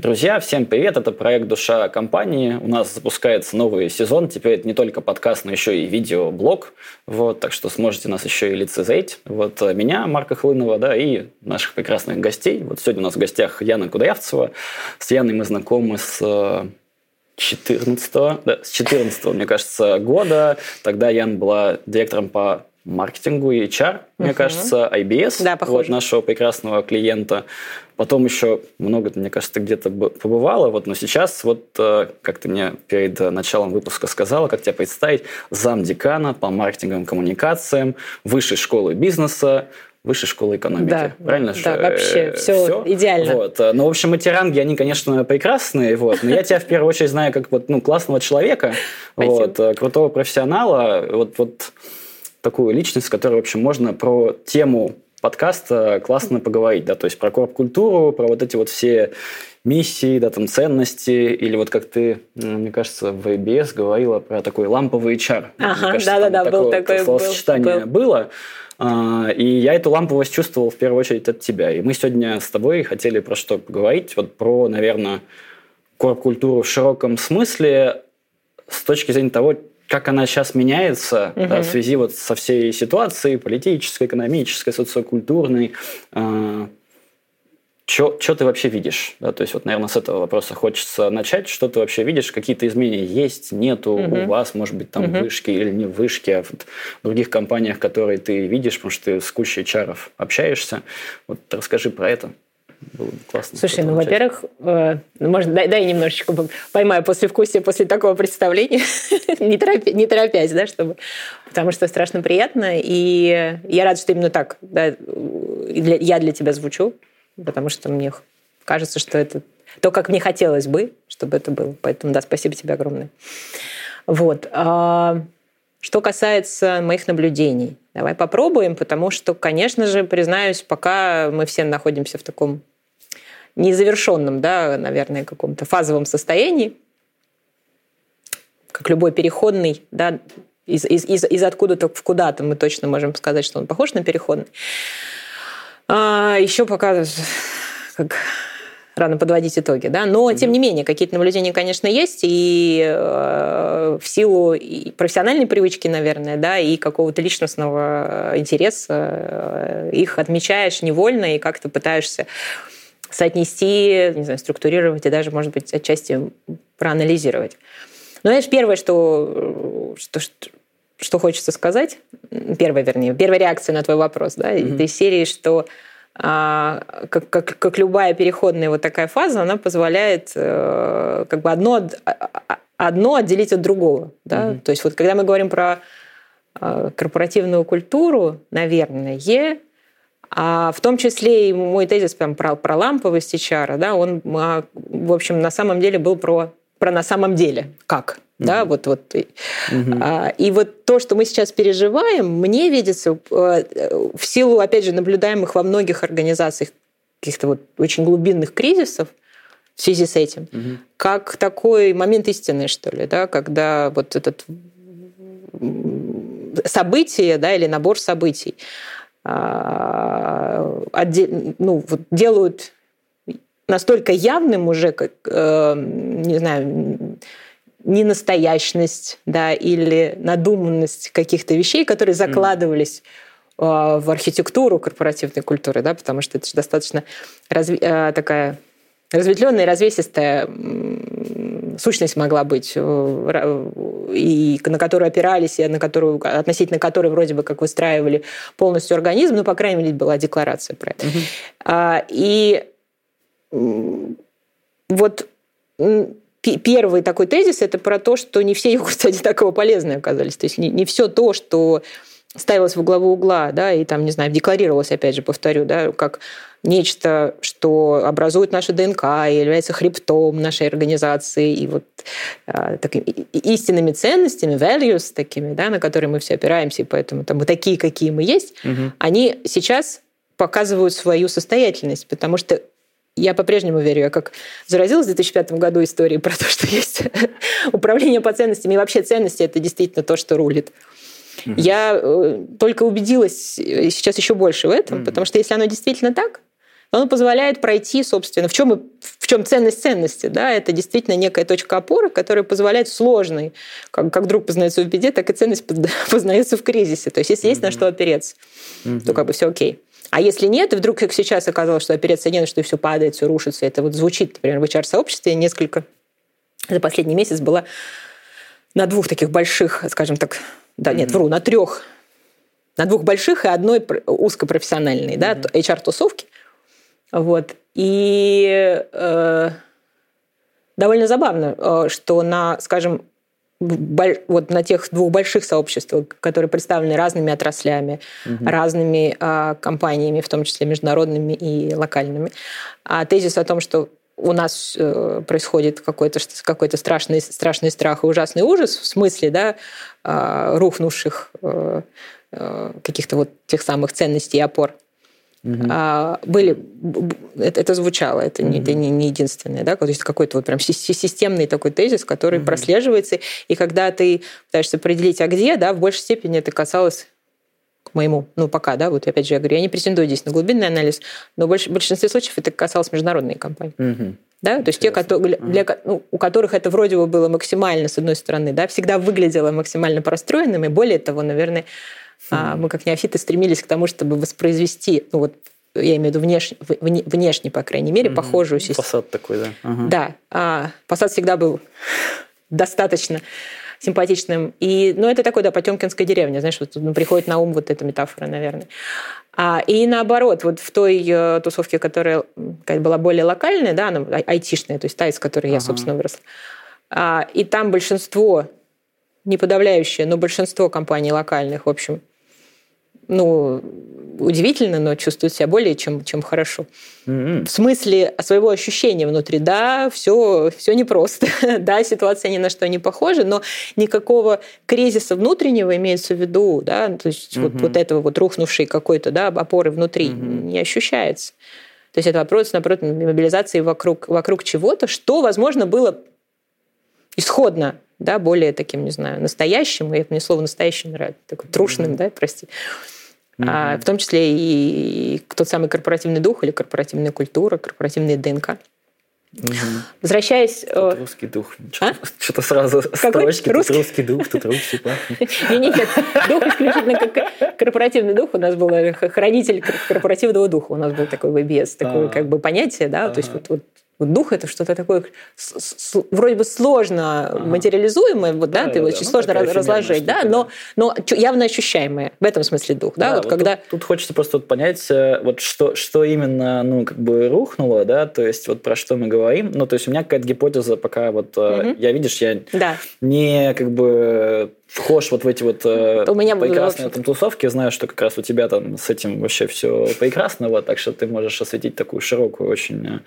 Друзья, всем привет, это проект «Душа Компании». У нас запускается новый сезон, теперь это не только подкаст, но еще и видеоблог, вот, так что сможете нас еще и лицезреть. Вот меня, Марка Хлынова, да, и наших прекрасных гостей. Вот сегодня у нас в гостях Яна Кудрявцева. С Яной мы знакомы с 14-го, мне кажется, года. Тогда Яна была директором по маркетингу и HR, мне кажется, IBS, да, вот, нашего прекрасного клиента. Потом еще много, мне кажется, где-то побывало, вот, но сейчас, вот, как ты мне перед началом выпуска сказала, как тебя представить, замдекана по маркетинговым коммуникациям, высшей школы бизнеса, высшей школы экономики. Да, правильно же? Да, вообще все идеально. Вот. Ну, в общем, эти ранги, они, конечно, прекрасные, вот, но я тебя в первую очередь знаю как вот, ну, классного человека, вот, крутого профессионала, вот такую личность, с которой, в общем, можно про тему подкаста классно поговорить, да, то есть про корп-культуру, про вот эти вот все миссии, да, там, ценности, или вот как ты, мне кажется, в IBS говорила про такой ламповый HR. Ага, да-да-да, был такое словосочетание было. И я эту ламповость чувствовал в первую очередь от тебя. И мы сегодня с тобой хотели про что поговорить, вот про, наверное, корп-культуру в широком смысле с точки зрения того, как она сейчас меняется, да, в связи вот со всей ситуацией политической, экономической, социокультурной. Что ты вообще видишь? Да, то есть, вот, наверное, с этого вопроса хочется начать. Что ты вообще видишь? Какие-то изменения есть, нету у вас, может быть, там вышки или не вышки, а вот в других компаниях, которые ты видишь, потому что ты с кучей HR-ов общаешься. Вот расскажи про это. Было бы классно. Слушай, ну, во-первых, можно, дай немножечко поймаю послевкусие после такого представления, не торопясь, да, чтобы, потому что страшно приятно, и я рада, что именно так, да, я для тебя звучу, потому что мне кажется, что это то, как мне хотелось бы, чтобы это было, поэтому, да, спасибо тебе огромное. Вот. Что касается моих наблюдений, давай попробуем, потому что, конечно же, признаюсь, пока мы все находимся в таком незавершенном, да, наверное, каком-то фазовом состоянии, как любой переходный, да, из откуда-то в куда-то мы точно можем сказать, что он похож на переходный. А еще пока как рано подводить итоги, да, но, тем не менее, какие-то наблюдения, конечно, есть, и в силу и профессиональной привычки, наверное, да, и какого-то личностного интереса их отмечаешь невольно и как-то пытаешься соотнести, не знаю, структурировать и даже, может быть, отчасти проанализировать. Но, знаешь, первое, что хочется сказать, первая реакция на твой вопрос, да, этой серии, что как любая переходная вот такая фаза, она позволяет как бы одно отделить от другого. Да? То есть вот когда мы говорим про корпоративную культуру, наверное, а в том числе и мой тезис прям про ламповость HR, да, он, в общем, на самом деле был про на самом деле как. Да, вот. И вот то, что мы сейчас переживаем, мне видится, в силу, опять же, наблюдаемых во многих организациях каких-то вот очень глубинных кризисов в связи с этим, как такой момент истины, что ли, да, когда вот этот событие, да, или набор событий делают настолько явным уже, как, не знаю, ненастоящность, да, или надуманность каких-то вещей, которые закладывались в архитектуру корпоративной культуры, да, потому что это же достаточно такая разветвленная, развесистая сущность могла быть, и на которую опирались, и относительно которой вроде бы как выстраивали полностью организм, но, по крайней мере, была декларация про это. И вот первый такой тезис – это про то, что не все йогурты одинаково полезные оказались. То есть не все то, что ставилось во главу угла, да, и там, не знаю, декларировалось, опять же, повторю, да, как нечто, что образует нашу ДНК и является хребтом нашей организации, и вот такими истинными ценностями, values такими, да, на которые мы все опираемся, и поэтому там, мы такие, какие мы есть, они сейчас показывают свою состоятельность, потому что я по-прежнему верю, я как заразилась в 2005 году историей про то, что есть управление по ценностям, и вообще ценности – это действительно то, что рулит. Я только убедилась сейчас еще больше в этом, потому что если оно действительно так, но он позволяет пройти, собственно, в чем ценность ценности. Да? Это действительно некая точка опоры, которая позволяет сложной, как друг познается в беде, так и ценность познается в кризисе. То есть если есть на что опереться, то как бы все окей. А если нет, и вдруг как сейчас оказалось, что опереться не на что, и все падает, все рушится, это вот звучит, например, в HR-сообществе несколько, за последний месяц была на двух таких больших, скажем так, да, нет, вру, на трех, на двух больших и одной узкопрофессиональной, да, HR-тусовки, вот, и довольно забавно, что на, скажем, вот на тех двух больших сообществах, которые представлены разными отраслями, разными компаниями, в том числе международными и локальными. А тезис о том, что у нас происходит какой-то страшный страх и ужасный ужас, в смысле, да, рухнувших каких-то вот тех самых ценностей и опор, это звучало, это не единственное, да, то есть какой-то вот прям системный такой тезис, который прослеживается, и когда ты пытаешься определить, а где, да, в большей степени это касалось к моему, ну пока, да, вот опять же я говорю, я не претендую здесь на глубинный анализ, но в большинстве случаев это касалось международной компании, да, то есть те, которые, у которых это вроде бы было максимально, с одной стороны, да, всегда выглядело максимально простроенным, и более того, наверное, мы, как неофиты, стремились к тому, чтобы воспроизвести, ну вот я имею в виду внешне, по крайней мере, похожую систему. Посад такой, да. Да, посад всегда был достаточно симпатичным. И, ну, это такой, да, потемкинская деревня, знаешь, вот, ну, приходит на ум вот эта метафора, наверное. И наоборот, вот в той тусовке, которая была более локальная, да, она айтишная, то есть та, из которой я, собственно, выросла, и там большинство, не подавляющее, но большинство компаний локальных, в общем, ну, удивительно, но чувствуют себя более чем хорошо. В смысле своего ощущения внутри. Да, все непросто. Да, ситуация ни на что не похожа, но никакого кризиса внутреннего имеется в виду, да, то есть вот этого вот рухнувшей какой-то, да, опоры внутри не ощущается. То есть это вопрос, наоборот, мобилизации вокруг чего-то, что, возможно, было исходно, да, более таким, не знаю, настоящим, и это мне слово «настоящий» нравится, такой трушным, да, прости, в том числе и тот самый корпоративный дух или корпоративная культура, корпоративная ДНК. Возвращаясь... Тут русский дух. Что-то сразу строчки. Тут русский дух, тут русский пахнет. Нет, дух исключительно как корпоративный дух. У нас был хранитель корпоративного духа. У нас был такой IBS, такое как бы понятие, да, то есть вот дух — это что-то такое вроде бы сложно материализуемое, вот, да, ты очень сложно разложить, да, но явно ощущаемое, в этом смысле дух. Да, вот когда... тут хочется просто понять, вот что именно, ну, как бы рухнуло, да, то есть вот про что мы говорим. Ну, то есть у меня какая-то гипотеза пока вот... Я не как бы... вхож вот в эти вот прекрасные там тусовки, знаю, что как раз у тебя там с этим вообще все прекрасно, вот, так что ты можешь осветить такую широкую очень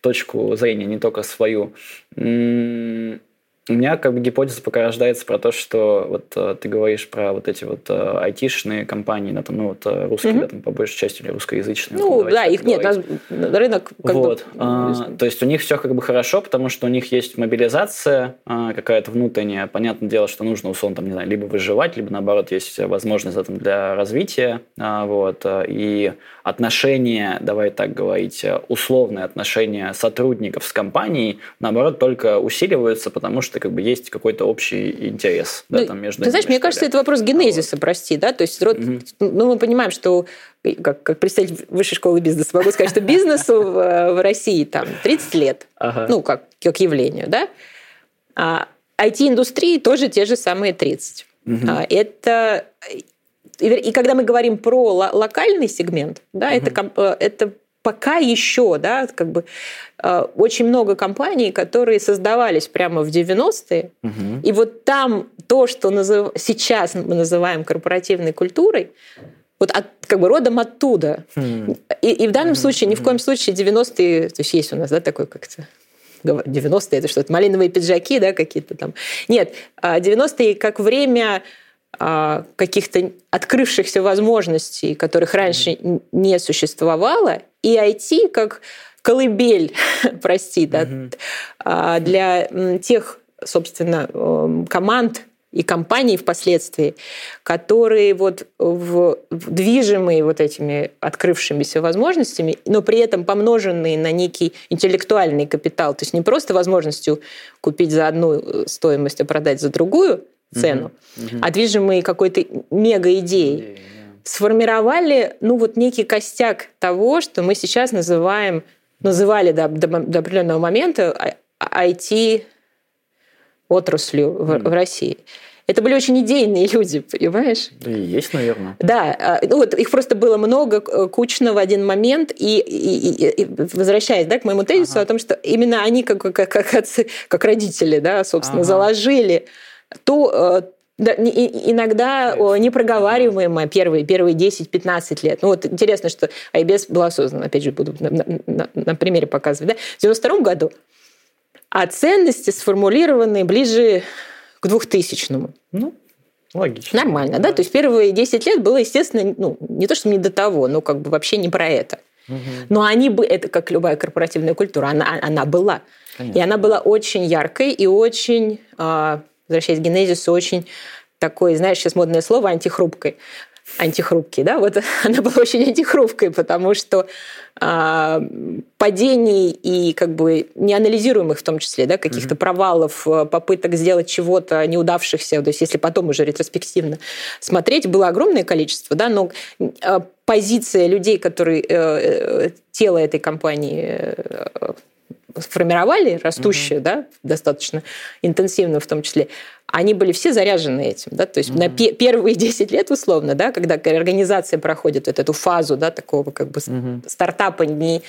точку зрения, не только свою. У меня как бы гипотеза пока рождается про то, что вот ты говоришь про вот эти вот айтишные компании, да, там, ну вот русские, да, там, по большей части, или русскоязычные. Ну да, их говорить. Нет, рынок как вот. Бы... то есть у них все как бы хорошо, потому что у них есть мобилизация какая-то внутренняя. Понятное дело, что нужно, условно, там, не знаю, либо выживать, либо наоборот есть возможность для развития. Вот. И отношения, давай так говорить, условные отношения сотрудников с компанией, наоборот, только усиливаются, потому что как бы есть какой-то общий интерес, да, ну, там между. Ты знаешь, мне кажется, это вопрос генезиса, прости, да, то есть род, ну, мы понимаем, что как представитель высшей школы бизнеса могу сказать, что бизнесу в России там 30 лет, ну, как явлению, да, а IT-индустрии тоже те же самые 30. Это... И когда мы говорим про локальный сегмент, да, это пока еще, да, как бы, очень много компаний, которые создавались прямо в 90-е, и вот там то, что сейчас мы называем корпоративной культурой, вот как бы родом оттуда. И в данном случае, ни в коем случае 90-е, то есть есть у нас, да, такой как-то 90-е, это что-то, малиновые пиджаки, да, какие-то там. Нет, 90-е как время... каких-то открывшихся возможностей, которых раньше не существовало, и IT как колыбель, прости, да, для тех, собственно, команд, и компаний впоследствии, которые вот движимые вот этими открывшимися возможностями, но при этом помноженные на некий интеллектуальный капитал, то есть не просто возможностью купить за одну стоимость, а продать за другую цену, а движимые какой-то мега-идеей, сформировали некий костяк того, что мы сейчас называли до определенного момента IT отраслью в России. Это были очень идейные люди, понимаешь? Да и есть, наверное. Да, их просто было много, кучно в один момент. И возвращаясь к моему тезису о том, что именно они, как родители, собственно, заложили ту... Да, иногда непроговариваемое первые 10-15 лет. Интересно, что IBS была создана, опять же, буду на примере показывать, в 92 году, а ценности сформулированы ближе к 2000-му. Логично. Нормально, да? То есть первые 10 лет было, естественно, не то, что не до того, но вообще не про это. Но это как любая корпоративная культура, она была. Конечно. И она была очень яркой и очень... возвращаясь к генезису, очень такой, знаешь, сейчас модное слово, антихрупкой. Антихрупкий, да? Она была очень антихрупкой, потому что падений и неанализируемых в том числе, да, каких-то провалов, попыток сделать чего-то неудавшихся, то есть если потом уже ретроспективно смотреть, было огромное количество, да, но позиция людей, которые тело этой компании... сформировали, растущие, да, достаточно интенсивно в том числе, они были все заряжены этим. Да? То есть на первые 10 лет, условно, да, когда организация проходит эту фазу, да, такого стартапа и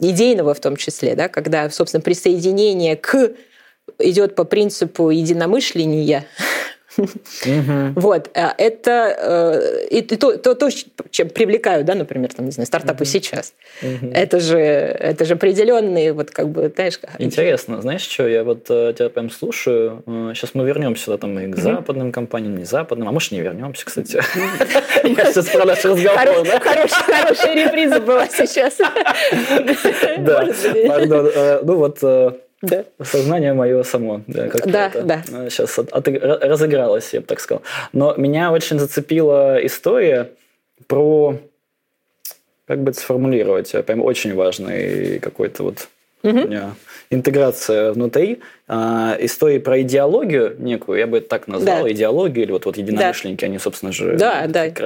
идейного в том числе, да, когда, собственно, присоединение идет по принципу единомышления. Это и то, чем привлекают, да, например, там, не знаю, стартапы сейчас. Это же определенные, знаешь... Интересно, знаешь, что я тебя прям слушаю. Сейчас мы вернемся и к западным компаниям, не западным, а может, не вернемся, кстати. Я сейчас про наш разговор, да? Хорошая реприза была сейчас. Да, пардон. Да. Сознание мое само. Сейчас разыгралось, я бы так сказал. Но меня очень зацепила история про... Как бы это сформулировать? Прям очень важный какой-то интеграция внутри. Истории про идеологию некую, я бы это так назвал, идеологию, или единомышленники, они, собственно же,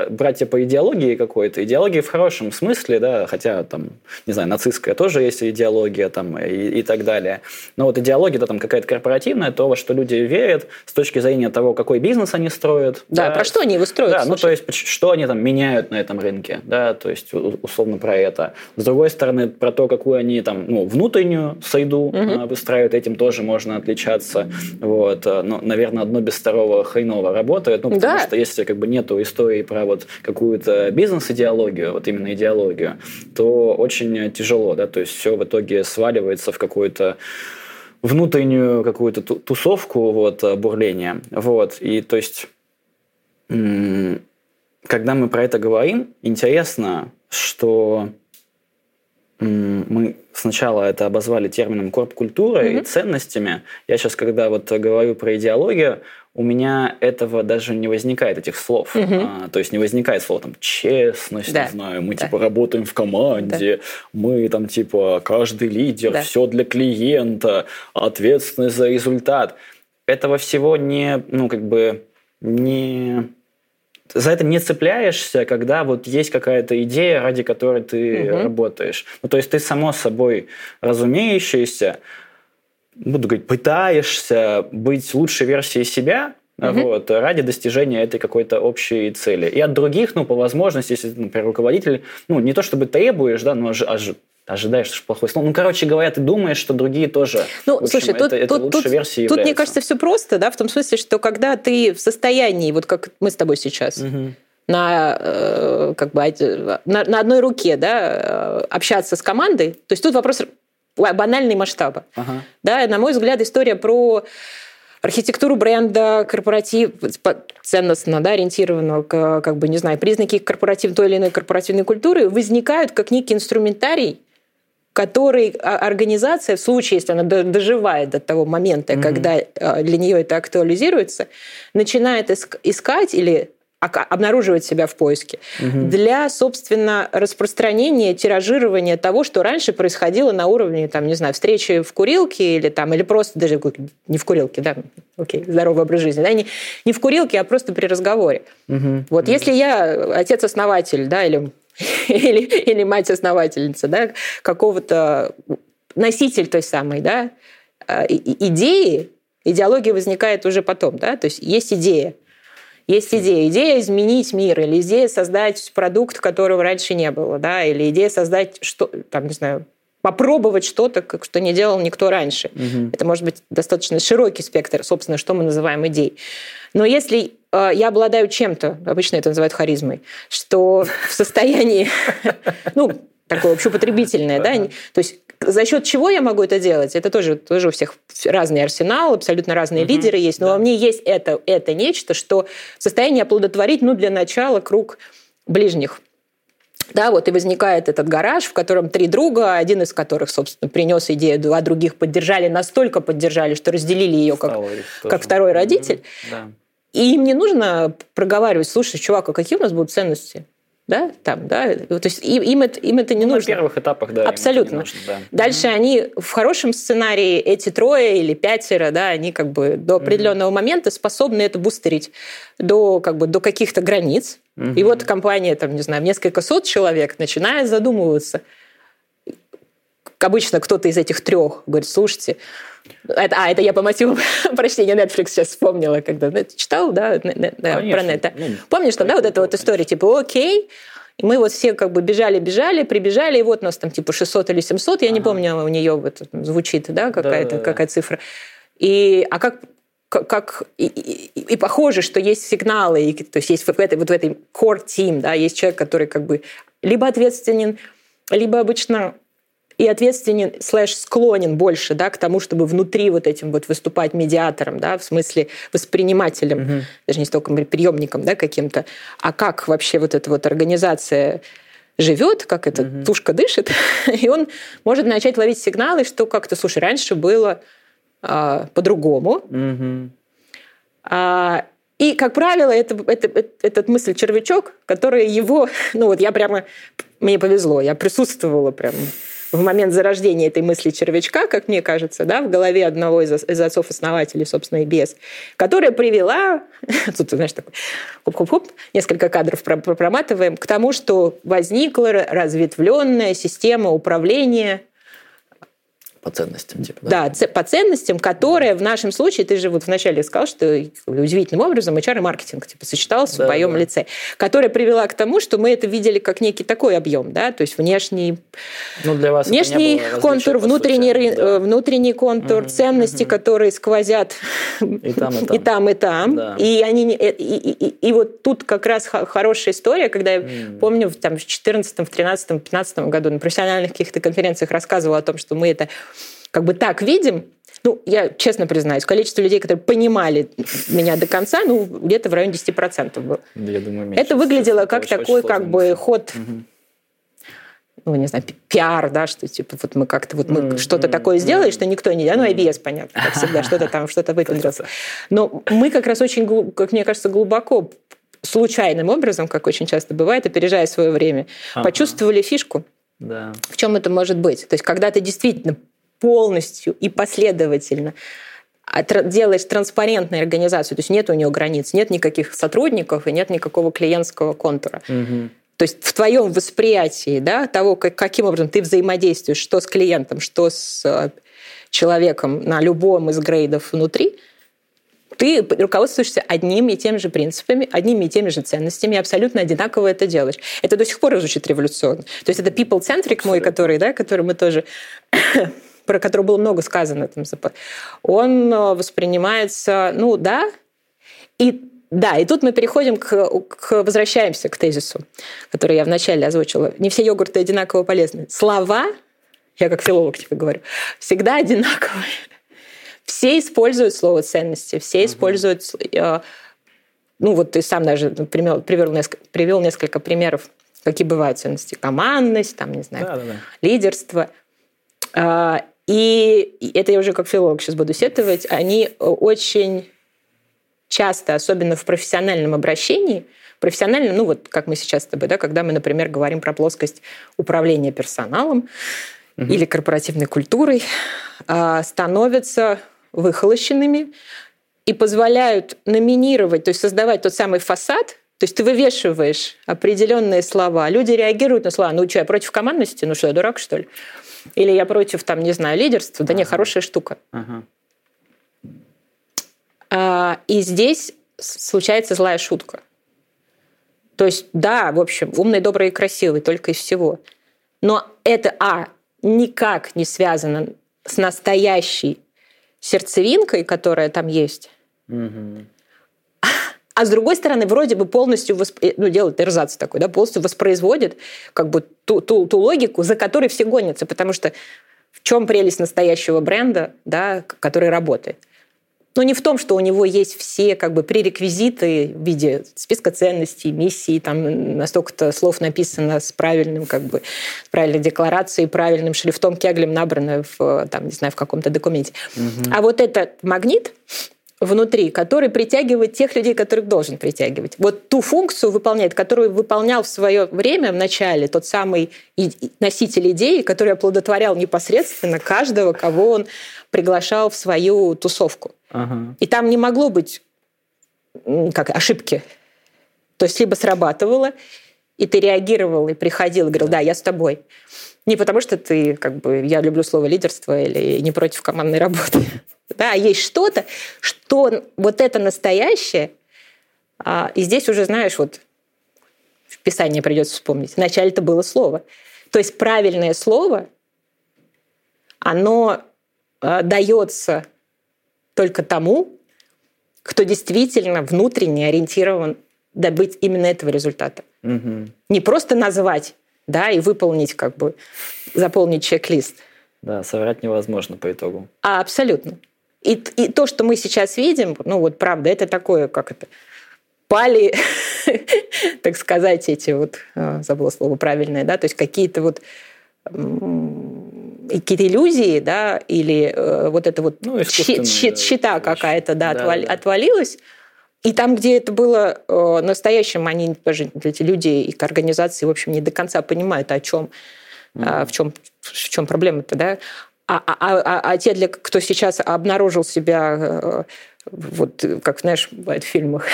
братья по идеологии какой-то. Идеология в хорошем смысле, да, хотя там, не знаю, нацистская тоже есть идеология там и так далее. Но идеология, да, там какая-то корпоративная, то, во что люди верят с точки зрения того, какой бизнес они строят. Да, про что они его строят. Да, то есть, что они там меняют на этом рынке, да, то есть, условно, про это. С другой стороны, про то, какую они там, внутреннюю среду выстраивают, этим тоже можно отличаться, но, наверное, одно без второго хреново работает, потому что если нету истории про какую-то бизнес-идеологию, именно идеологию, то очень тяжело, да, то есть все в итоге сваливается в какую-то внутреннюю какую-то тусовку, бурления, и то есть когда мы про это говорим, интересно, что мы сначала это обозвали термином корп-культура и ценностями. Я сейчас, когда говорю про идеологию, у меня этого даже не возникает, этих слов. То есть не возникает слова там честность, не знаю, мы типа работаем в команде, мы там типа каждый лидер, все для клиента, ответственность за результат. Этого всего не... За это не цепляешься, когда есть какая-то идея, ради которой ты работаешь. То есть ты само собой разумеющийся, пытаешься быть лучшей версией себя, ради достижения этой какой-то общей цели. И от других, по возможности, если ты, например, руководитель, не то чтобы требуешь, да, но ожидаешь, что плохое слово. Короче говоря, ты думаешь, что другие тоже... лучшей версией являются. Тут, мне кажется, все просто, да, в том смысле, что когда ты в состоянии, как мы с тобой сейчас, на одной руке, да, общаться с командой, то есть тут вопрос банальный масштаба. Да, на мой взгляд, история про архитектуру бренда, корпоратив, ценностно, да, ориентированного, признаки той или иной корпоративной культуры возникают как некий инструментарий который организация, в случае, если она доживает до того момента, когда для нее это актуализируется, начинает искать или обнаруживать себя в поиске для, собственно, распространения, тиражирования того, что раньше происходило на уровне, там, не знаю, встречи в курилке или там, или просто даже не в курилке, да, окей, здоровый образ жизни, да, не в курилке, а просто при разговоре. Вот если я отец-основатель, да, или мать-основательница, да, какого-то носитель той самой, да, идеи, идеология возникает уже потом, да, то есть есть идея. Есть идея. Идея изменить мир, или идея создать продукт, которого раньше не было, да, или идея создать, что, там, не знаю, попробовать что-то, что не делал никто раньше. Это может быть достаточно широкий спектр, собственно, что мы называем идей. Но если я обладаю чем-то, обычно это называют харизмой, что в состоянии, ну, такое общепотребительное, да, то есть за счет чего я могу это делать? Это тоже у всех разный арсенал, абсолютно разные лидеры есть, но во мне есть это нечто, что состояние оплодотворить, ну, для начала круг ближних. Да, вот и возникает этот гараж, в котором 3 друга, один из которых, собственно, принес идею, 2 других поддержали, настолько поддержали, что разделили ее как второй родитель. Да. И им не нужно проговаривать, слушай, чувак, а какие у нас будут ценности? Да, там, да, то есть им это не нужно. На первых этапах, да. Абсолютно. Нужно, да. Дальше они в хорошем сценарии, эти 3 или 5, да, они как бы до определенного момента способны это бустерить до каких-то границ. И вот компания, там, не знаю, несколько сот человек начинает задумываться. Обычно кто-то из этих 3 говорит, слушайте, это я по мотивам прочтения Netflix сейчас вспомнила, когда читал, да, про Нет. Помнишь, там, да, вот эта вот история, типа, окей, мы вот все как бы бежали, прибежали, и вот нас там типа 600 или 700, я не помню, у нее вот звучит, да, какая цифра. И, а как и похоже, что есть сигналы, и, то есть есть в этой core team, да, есть человек, который как бы либо ответственен, либо обычно... и ответственен, склонен больше, да, к тому, чтобы внутри вот этим вот выступать медиатором, да, в смысле воспринимателем, даже не столько приемником, да, каким-то, а как вообще вот эта вот организация живет, как эта тушка дышит, и он может начать ловить сигналы, что как-то, слушай, раньше было по-другому, и, как правило, этот мысль-червячок, который его... Ну вот я прямо... Мне повезло, я присутствовала прямо в момент зарождения этой мысли-червячка, как мне кажется, да, в голове одного из отцов-основателей, собственно, IBS, которая привела... Тут, знаешь, такой хоп-хоп-хоп, несколько кадров проматываем, к тому, что возникла разветвленная система управления... По ценностям, типа, да? Да, по ценностям, которые в нашем случае, ты же вот вначале сказал, что удивительным образом HR и маркетинг типа сочетался в моем лице, которая привела к тому, что мы это видели как некий такой объем, да, то есть внешний, ну, для вас внешний контур, внутренний контур, ценности, которые сквозят и там, и там. Да. И они, и вот тут как раз хорошая история, когда я помню, там, в 14, в 13, в 15 году на профессиональных каких-то конференциях рассказывала о том, что мы это как бы так видим, ну, я честно признаюсь, количество людей, которые понимали меня до конца, ну, где-то в районе 10% было. Я думаю, меньше. Это выглядело как такой, как бы, ход, ну, не знаю, пиар, да, что, типа, вот мы как-то, вот мы что-то такое сделали, что никто не... Ну, IBS, понятно, как всегда, что-то там, что-то выпендрилось. Но мы как раз очень, как мне кажется, глубоко, случайным образом, как очень часто бывает, опережая свое время, почувствовали фишку. Да. В чем это может быть? То есть, когда ты действительно полностью и последовательно делаешь транспарентную организацию, то есть нет у нее границ, нет никаких сотрудников и нет никакого клиентского контура. То есть в твоем восприятии, да, того, каким образом ты взаимодействуешь, что с клиентом, что с человеком на любом из грейдов внутри, ты руководствуешься одними и теми же принципами, одними и теми же ценностями, абсолютно одинаково это делаешь. Это до сих пор звучит революционно. То есть это people-centric мой, который мы тоже, про который было много сказано, там, он воспринимается, ну да, и тут мы переходим возвращаемся к тезису, который я вначале озвучила. Не все йогурты одинаково полезны. Слова, я как филолог тебе говорю, всегда одинаковые. Все используют слово «ценности», все используют... Ну, вот ты сам даже привел несколько примеров, какие бывают ценности. Командность, там, не знаю, лидерство. И это я уже как филолог сейчас буду сетовать, они очень часто, особенно в профессиональном обращении, профессиональном, ну вот как мы сейчас с тобой, да, когда мы, например, говорим про плоскость управления персоналом или корпоративной культурой, становятся выхолощенными и позволяют номинировать, то есть создавать тот самый фасад. То есть ты вывешиваешь определенные слова, люди реагируют на слова. Ну что, я против командности? Ну что, я дурак, что ли? Или я против, там, не знаю, лидерства? Да не, хорошая штука. И здесь случается злая шутка. То есть, да, в общем, умный, добрый и красивый, только из всего. Но это, никак не связано с настоящей сердцевинкой, которая там есть. А с другой стороны, вроде бы полностью делает эрзац такой, да, полностью воспроизводит как бы ту логику, за которой все гонятся, потому что в чем прелесть настоящего бренда, да, который работает? Но не в том, что у него есть все как бы пререквизиты в виде списка ценностей, миссий, там настолько-то слов написано с правильным, как бы, с правильной декларацией, правильным шрифтом, кеглем набрано в, там, не знаю, в каком-то документе. А вот этот магнит внутри, который притягивает тех людей, которых должен притягивать. Вот ту функцию выполняет, которую выполнял в свое время, в начале, тот самый носитель идеи, который оплодотворял непосредственно каждого, кого он приглашал в свою тусовку. И там не могло быть ошибки. То есть либо срабатывало, и ты реагировал, и приходил, и говорил, да, я с тобой. Не потому что ты, как бы, я люблю слово лидерство или не против командной работы. Да, есть что-то, что вот это настоящее, и здесь уже, знаешь, вот в Писании придется вспомнить, вначале-то было слово. То есть правильное слово, оно дается только тому, кто действительно внутренне ориентирован добыть именно этого результата. Не просто назвать, да, и выполнить, как бы, заполнить чек-лист. Да, соврать невозможно по итогу. Абсолютно. И то, что мы сейчас видим, ну вот правда, это такое, как это, пали, так сказать, эти вот, забыла слово правильное, да, то есть какие-то вот иллюзии, да, или вот это вот щита какая-то, да, отвалилась. И там, где это было настоящим, они тоже, эти люди и организации, в общем, не до конца понимают, о чем, в чем проблема-то, да. А те, кто сейчас обнаружил себя, вот как, знаешь, бывает в фильмах,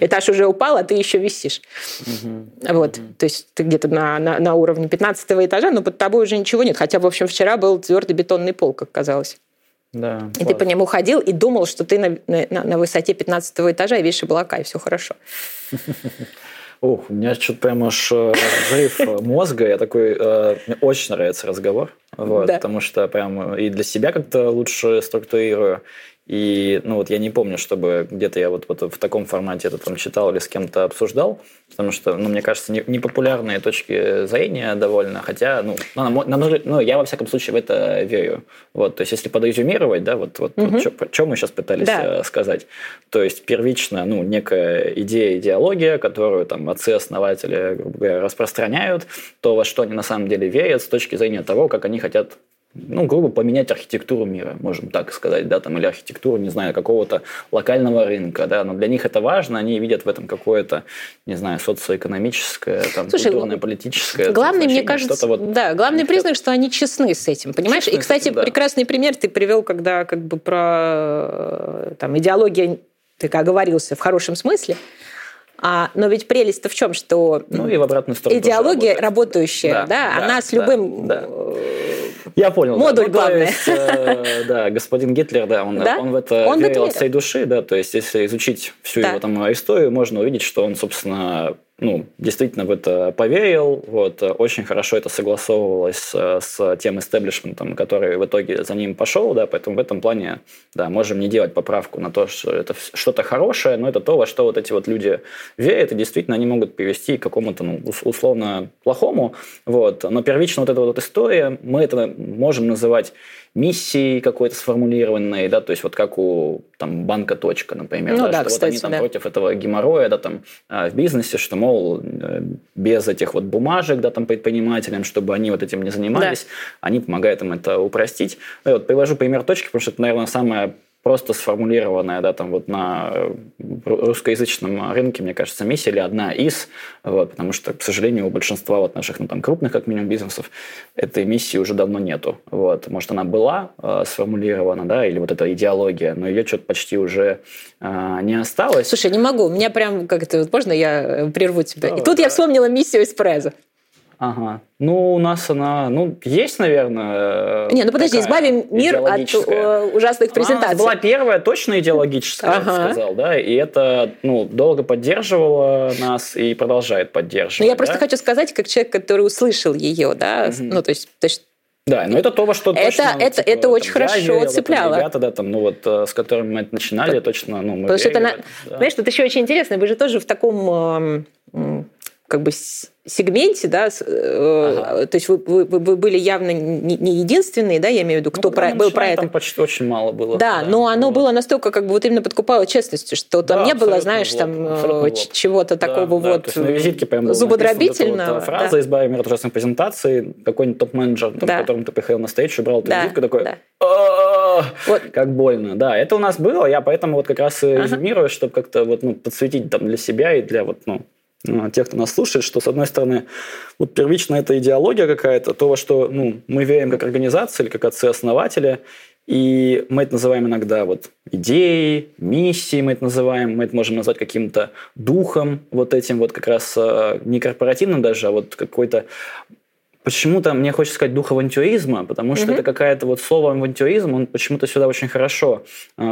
этаж уже упал, а ты еще висишь. Вот, то есть ты где-то на уровне 15 этажа, но под тобой уже ничего нет. Хотя, в общем, вчера был твердый бетонный пол, как казалось. Да, и класс. Ты по нему ходил и думал, что ты на высоте 15 этажа и видишь облака, и все хорошо. Ух, у меня что-то прям аж взрыв мозга. Я такой... Мне очень нравится разговор. Вот, да. Потому что прям и для себя как-то лучше структурирую. И ну, вот я не помню, чтобы где-то я вот в таком формате это там читал или с кем-то обсуждал. Потому что, ну, мне кажется, непопулярные точки зрения довольно. Хотя, ну, я во всяком случае в это верю. Вот, то есть, если подрезюмировать, да, что мы сейчас пытались сказать. То есть, первично, ну, некая идея, идеология, которую там отцы-основатели, грубо говоря, распространяют, то, во что они на самом деле верят с точки зрения того, как они хотят, ну, грубо, поменять архитектуру мира, можем так сказать, да, там, или архитектуру, не знаю, какого-то локального рынка, да, но для них это важно, они видят в этом какое-то, не знаю, социоэкономическое, там, культурное, политическое. Главный, мне кажется, главный признак, что они честны с этим, понимаешь? Честны, и, кстати, прекрасный пример ты привел, когда, как бы, про, там, идеологию, ты оговорился в хорошем смысле, но ведь прелесть-то в чем, что и в обратную сторону идеология работающая, да, она с любым... Я понял. Модуль главный. Да, господин Гитлер, да, он в это верил от всей души, да, то есть если изучить всю его там историю, можно увидеть, что он, собственно, ну, действительно в это поверил, вот, очень хорошо это согласовывалось с тем истеблишментом, который в итоге за ним пошел, да, поэтому в этом плане, да, можем не делать поправку на то, что это что-то хорошее, но это то, во что вот эти вот люди верят, и действительно они могут привести к какому-то, ну, условно плохому, вот, но первично вот эта вот история, мы это можем называть миссией какой-то сформулированной, да, то есть вот как у там банка «Точка», например, ну, да, что кстати, вот они там против этого геморроя, да, там в бизнесе, что мол, без этих вот бумажек, да, там, предпринимателям, чтобы они вот этим не занимались, да. Они помогают им это упростить. Я вот привожу пример точки, потому что это, наверное, самое просто сформулированная, да, там вот на русскоязычном рынке, мне кажется, миссия или одна из, вот, потому что, к сожалению, у большинства вот наших, ну, там, крупных, как минимум, бизнесов этой миссии уже давно нету. Вот. Может, она была сформулирована, да, или вот эта идеология, но ее что-то почти уже не осталось. Слушай, не могу, у меня прям как-то, вот можно я прерву тебя? Давай, и тут я вспомнила миссию Эспрессо. Ага. Ну, у нас она... Ну, есть, наверное... Не, ну подожди, избавим мир от ужасных презентаций. Она была первая, точно идеологическая, ага. Я бы сказал, да, и это, ну, долго поддерживало нас и продолжает поддерживать. Но я просто хочу сказать, как человек, который услышал ее, да, ну, то есть... Да, но это то, во что точно... Это очень хорошо цепляло. Ребята, да, там, ну вот, с которыми мы это начинали, точно, ну, мы... Потому что это... Знаешь, тут еще очень интересно, вы же тоже в таком... как бы сегменте, да, ага. То есть вы были явно не единственные, да, я имею в виду, кто был про это. Там почти очень мало было. Да, но оно было настолько, как бы, вот именно подкупало честностью, что там не было, знаешь, там чего-то такого вот зубодробительного. Фраза «избави мир от ужасных презентаций», какой-нибудь топ-менеджер, к которому ты приходил на стейдж, убрал эту визитку, такой «как больно». Да, это у нас было, я поэтому вот как раз и резюмирую, чтобы как-то вот подсветить там для себя и для вот, ну, тех, кто нас слушает, что, с одной стороны, вот первично это идеология какая-то, то, во что, ну, мы верим как организация или как отцы-основатели, и мы это называем иногда вот идеей, миссией мы это называем, мы это можем назвать каким-то духом вот этим вот как раз не корпоративным даже, а вот какой-то... Почему-то мне хочется сказать дух авантюризма, потому что это какая-то вот слово авантюризм, он почему-то сюда очень хорошо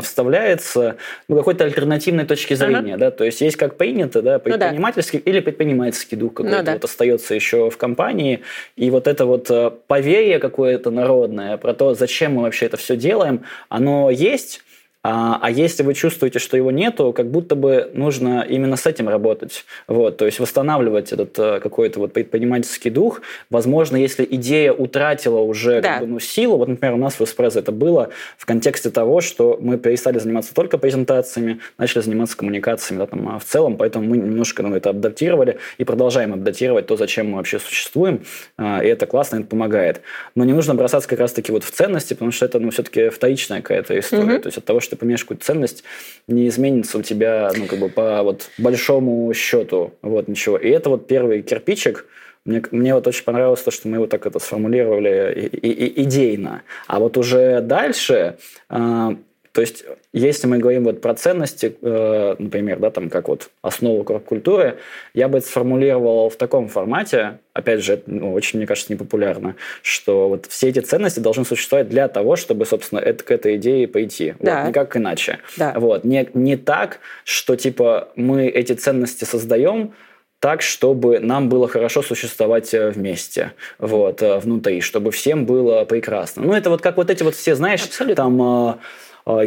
вставляется, ну, какой-то альтернативной точки зрения, да, то есть есть как принято, да, предпринимательский или предпринимательский дух какой-то вот остается еще в компании, и вот это вот поверье какое-то народное про то, зачем мы вообще это все делаем, оно есть. А если вы чувствуете, что его нету, как будто бы нужно именно с этим работать. Вот, то есть восстанавливать этот какой-то вот предпринимательский дух. Возможно, если идея утратила уже как бы, ну, силу, вот, например, у нас в Эспрессо это было в контексте того, что мы перестали заниматься только презентациями, начали заниматься коммуникациями, да, там, в целом, поэтому мы немножко, ну, это адаптировали и продолжаем адаптировать то, зачем мы вообще существуем, и это классно, это помогает. Но не нужно бросаться как раз-таки вот в ценности, потому что это, ну, все-таки вторичная какая-то история, то есть от того, что поменяешь какую-то ценность, не изменится у тебя, ну, как бы по вот большому счету, вот, ничего. И это вот первый кирпичик. Мне вот очень понравилось то, что мы его так это сформулировали идейно. А вот уже дальше, то есть, если мы говорим вот про ценности, например, да, там, как вот основу корпкультуры, я бы это сформулировал в таком формате, опять же, это, ну, очень, мне кажется, непопулярно, что вот все эти ценности должны существовать для того, чтобы, собственно, к этой идее пойти. Да. Вот, никак иначе. Да. Вот. Не так, что типа мы эти ценности создаем так, чтобы нам было хорошо существовать вместе, вот, внутри, чтобы всем было прекрасно. Ну, это вот как вот эти вот все, знаешь, абсолютно.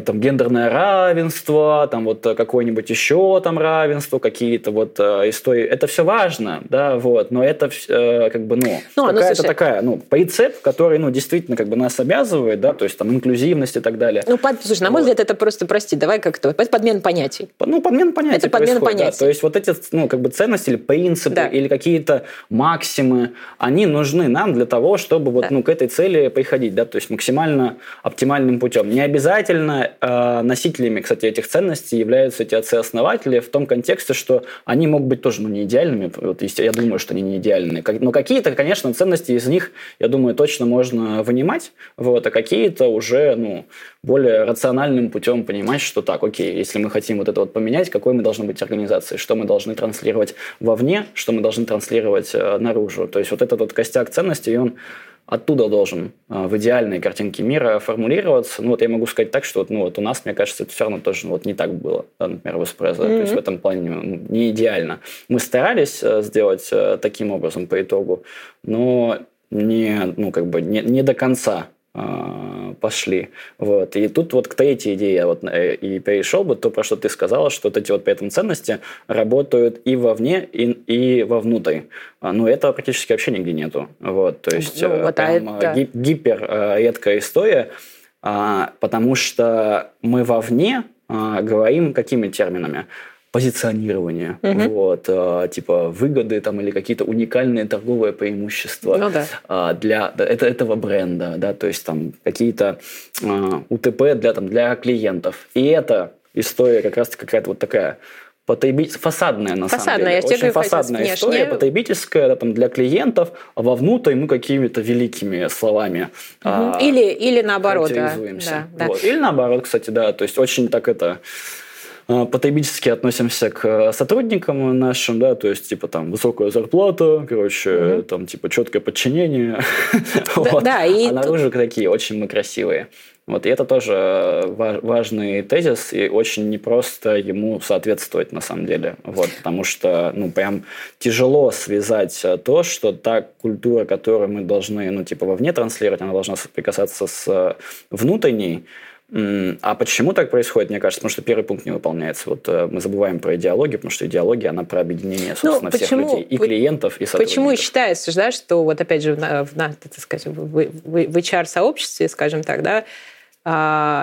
Там гендерное равенство, там вот какое-нибудь еще там равенство, какие-то вот истории. Это все важно, да, вот, но это как бы, ну, какая-то такая, ну, прицеп, который, ну, действительно как бы нас обязывает, да, то есть там инклюзивность и так далее. Ну, слушай, на мой взгляд, это просто, прости, давай как-то, подмен понятий. Ну, подмен понятий это происходит, подмен понятий. Да, то есть вот эти, ну, как бы ценности или принципы, да. Или какие-то максимы, они нужны нам для того, чтобы вот, да. Ну, к этой цели приходить, да, то есть максимально оптимальным путем. Не обязательно носителями, кстати, этих ценностей являются эти отцы-основатели в том контексте, что они могут быть тоже, ну, не идеальными. Вот, я думаю, что они не идеальны. Но какие-то, конечно, ценности из них, я думаю, точно можно вынимать, вот, а какие-то уже, ну, более рациональным путем понимать, что так, окей, если мы хотим вот это вот поменять, какой мы должны быть организацией, что мы должны транслировать вовне, что мы должны транслировать наружу. То есть вот этот вот костяк ценностей, он оттуда должен в идеальной картинке мира формулироваться. Ну, вот я могу сказать так, что вот, ну, вот у нас, мне кажется, это все равно тоже, ну, вот не так было, да, например, в Эспрессо. То есть в этом плане, ну, не идеально. Мы старались сделать таким образом по итогу, но не, ну, как бы не до конца пошли. Вот. И тут вот к третьей идее вот и перешел бы, то, про что ты сказала, что вот эти вот при этом ценности работают и вовне, и вовнутрь. Но этого практически вообще нигде нету. Вот. То есть, ну, вот там гипер редкая история, потому что мы вовне говорим какими терминами? позиционирование, вот, типа выгоды там или какие-то уникальные торговые преимущества для этого бренда, да, то есть там какие-то УТП для клиентов. И это история как раз какая-то вот такая фасадная, на самом деле. Очень фасадная история, потребительская, да, там, для клиентов, а вовнутрь мы какими-то великими словами или наоборот, характеризуемся. Да, да. Вот. Или наоборот, кстати, да, то есть очень так это... потребительски относимся к сотрудникам нашим, да, то есть, типа, там, высокая зарплата, короче, там, типа, четкое подчинение. Вот. Да, а наружу такие очень мы красивые. Вот, и это тоже важный тезис, и очень непросто ему соответствовать, на самом деле. Вот, потому что, ну, прям тяжело связать то, что та культура, которую мы должны, ну, типа, вовне транслировать, она должна соприкасаться с внутренней. А почему так происходит, мне кажется? Потому что первый пункт не выполняется. Вот мы забываем про идеологию, потому что идеология, она про объединение, собственно, всех людей, и клиентов, и сотрудников. Почему считается, да, что, вот опять же, в HR-сообществе, скажем так, да,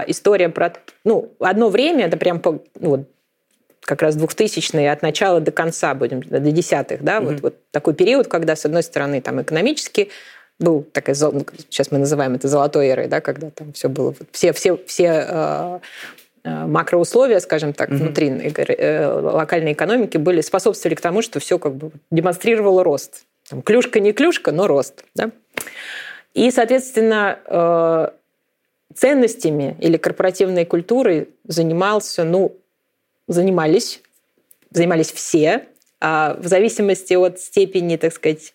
история про... Ну, одно время, это прям как раз 2000-е, от начала до конца, до десятых, да, вот такой период, когда, с одной стороны, там, экономически... Был такой, сейчас мы называем это золотой эрой, да, когда там все было, все макроусловия, скажем так, внутри локальной экономики были, способствовали к тому, что все как бы демонстрировало рост. Там, клюшка не клюшка, но рост. Да? И, соответственно, ценностями или корпоративной культурой занимались все, в зависимости от степени, так сказать,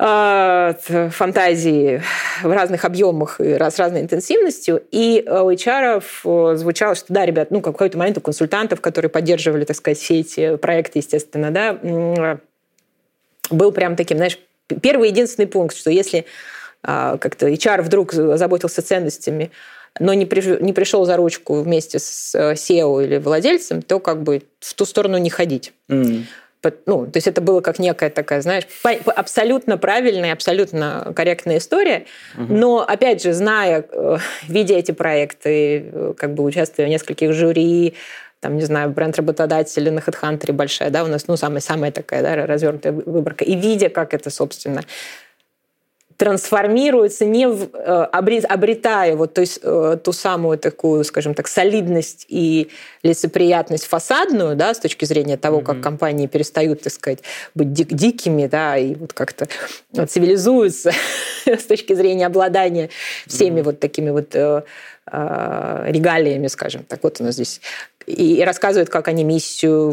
фантазии в разных объемах и с разной интенсивностью. И у HR звучало, что да, ребят, ну, в какой-то момент у консультантов, которые поддерживали, так сказать, все эти проекты, естественно, да, был прям таким, знаешь, первый единственный пункт, что если как-то HR вдруг заботился ценностями, но не пришел за ручку вместе с CEO или владельцем, то как бы в ту сторону не ходить. Ну, то есть это было как некая такая, знаешь, абсолютно правильная, абсолютно корректная история, но, опять же, видя эти проекты, как бы участвуя в нескольких жюри, там, не знаю, бренд работодателя на HeadHunter большая, да, у нас, ну, самая такая, да, развернутая выборка, и видя, как это, собственно, трансформируется, обретая вот ту самую такую, скажем так, солидность и лицеприятность фасадную, да, с точки зрения того, как компании перестают, так сказать, быть дикими, да, и вот как-то цивилизуются с точки зрения обладания всеми вот такими вот регалиями, скажем так. Вот у нас здесь... И рассказывают, как они миссию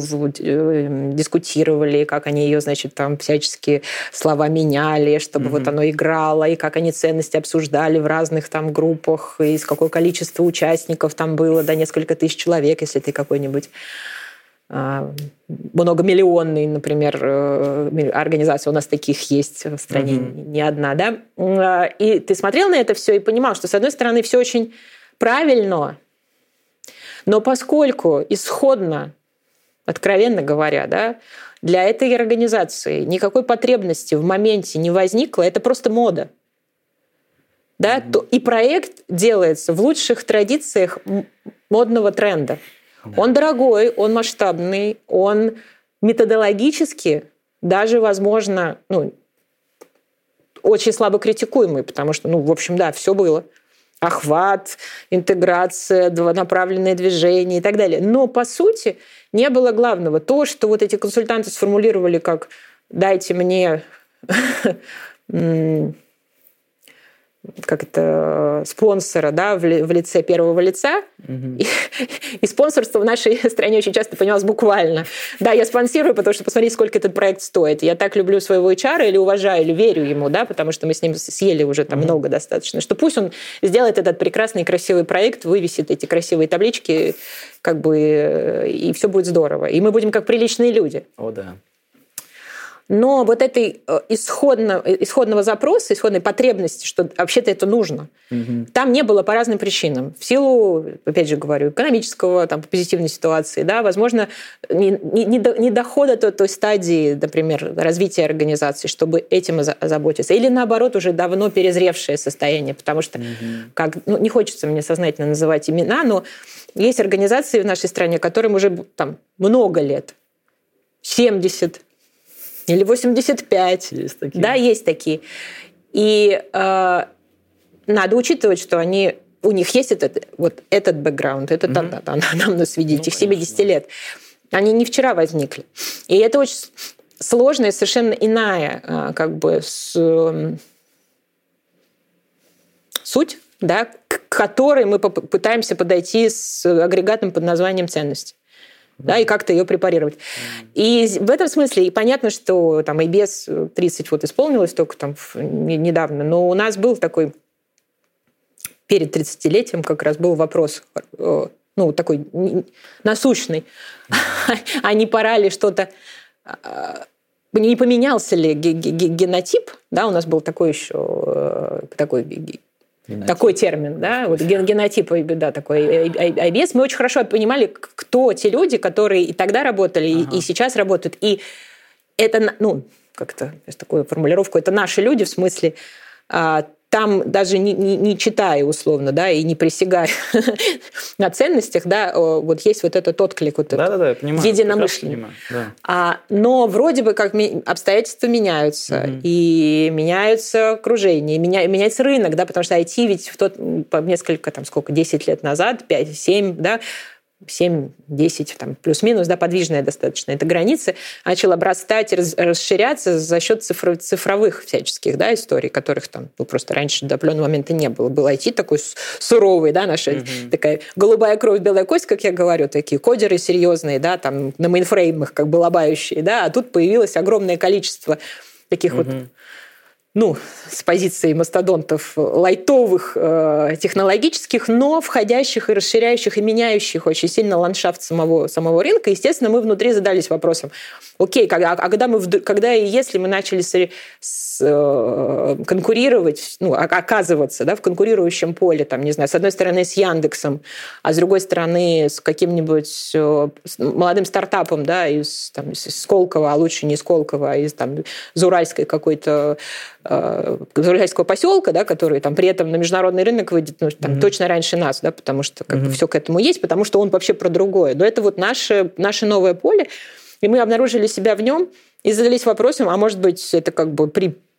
дискутировали, как они ее, значит, там всячески слова меняли, чтобы вот оно играло, и как они ценности обсуждали в разных там группах, и с какое количество участников там было, да, несколько тысяч человек, если ты какой-нибудь многомиллионный, например, организация, у нас таких есть в стране не одна, да. И ты смотрел на это все и понимал, что, с одной стороны, все очень правильно, но поскольку исходно, откровенно говоря, да, для этой организации никакой потребности в моменте не возникло, это просто мода. Да? То и проект делается в лучших традициях модного тренда. Да. Он дорогой, он масштабный, он методологически даже, возможно, ну, очень слабо критикуемый, потому что, ну, в общем, да, все было. Охват, интеграция, двунаправленные движения и так далее. Но, по сути, не было главного. То, что вот эти консультанты сформулировали как «дайте мне спонсора, да, в лице первого лица». И спонсорство в нашей стране очень часто понималось буквально. Да, я спонсирую, потому что посмотрите, сколько этот проект стоит. Я так люблю своего HR или уважаю, или верю ему, да, потому что мы с ним съели уже там много достаточно, что пусть он сделает этот прекрасный красивый проект, вывесит эти красивые таблички, как бы, и все будет здорово. И мы будем как приличные люди. О, да. но вот этой исходного запроса, исходной потребности, что вообще-то это нужно, угу. там не было по разным причинам. В силу, опять же говорю, экономического, там, позитивной ситуации, да, возможно, не дохода той стадии, например, развития организации, чтобы этим озаботиться. Или, наоборот, уже давно перезревшее состояние, потому что, угу. Не хочется мне сознательно называть имена, но есть организации в нашей стране, которым уже там, много лет, 70 или 85. Есть такие. Да, есть такие. И надо учитывать, что у них есть этот бэкграунд, это нам свидеть, их 70 лет. Они не вчера возникли. И это очень сложная, совершенно иная суть, да, к которой мы пытаемся подойти с агрегатом под названием ценность. Да, и как-то ее препарировать. И в этом смысле, и понятно, что там IBS 30 исполнилось только там недавно, но у нас был такой, перед 30-летием как раз был вопрос, такой насущный, а не пора ли что-то, не поменялся ли генотип, да, у нас был такой еще, такой термин, да, генотип, да, такой IBS. Мы очень хорошо понимали, кто те люди, которые и тогда работали, и сейчас работают. И это, такую формулировку, это наши люди, в смысле, там даже не читая условно, да, и не присягая на ценностях, да, есть этот отклик, я понимаю, единомышленник. Но вроде бы как обстоятельства меняются, mm-hmm. и меняются окружение, меняется рынок, да, потому что IT ведь 10 лет назад, 5-7, да, 7-10, плюс-минус, да, подвижная достаточно эта граница, начала обрастать, расширяться за счет цифровых всяческих, да, историй, которых просто раньше до определенного момента не было. Был IT такой суровый, да, наша такая голубая кровь, белая кость, как я говорю, такие кодеры серьезные, да, на мейнфреймах как бы лобающие, да, а тут появилось огромное количество таких с позиции мастодонтов лайтовых, технологических, но входящих и расширяющих, и меняющих очень сильно ландшафт самого рынка. Естественно, мы внутри задались вопросом, окей, когда и если мы начали конкурировать, оказываться, да, в конкурирующем поле, с одной стороны с Яндексом, а с другой стороны с каким-нибудь молодым стартапом, да, из Сколково, а лучше не Сколково, а из Зауральской какой-то Зауральского поселка, да, который при этом на международный рынок выйдет точно раньше нас, да, потому что все к этому есть, потому что он вообще про другое. Но это наше новое поле, и мы обнаружили себя в нем и задались вопросом, а может быть, это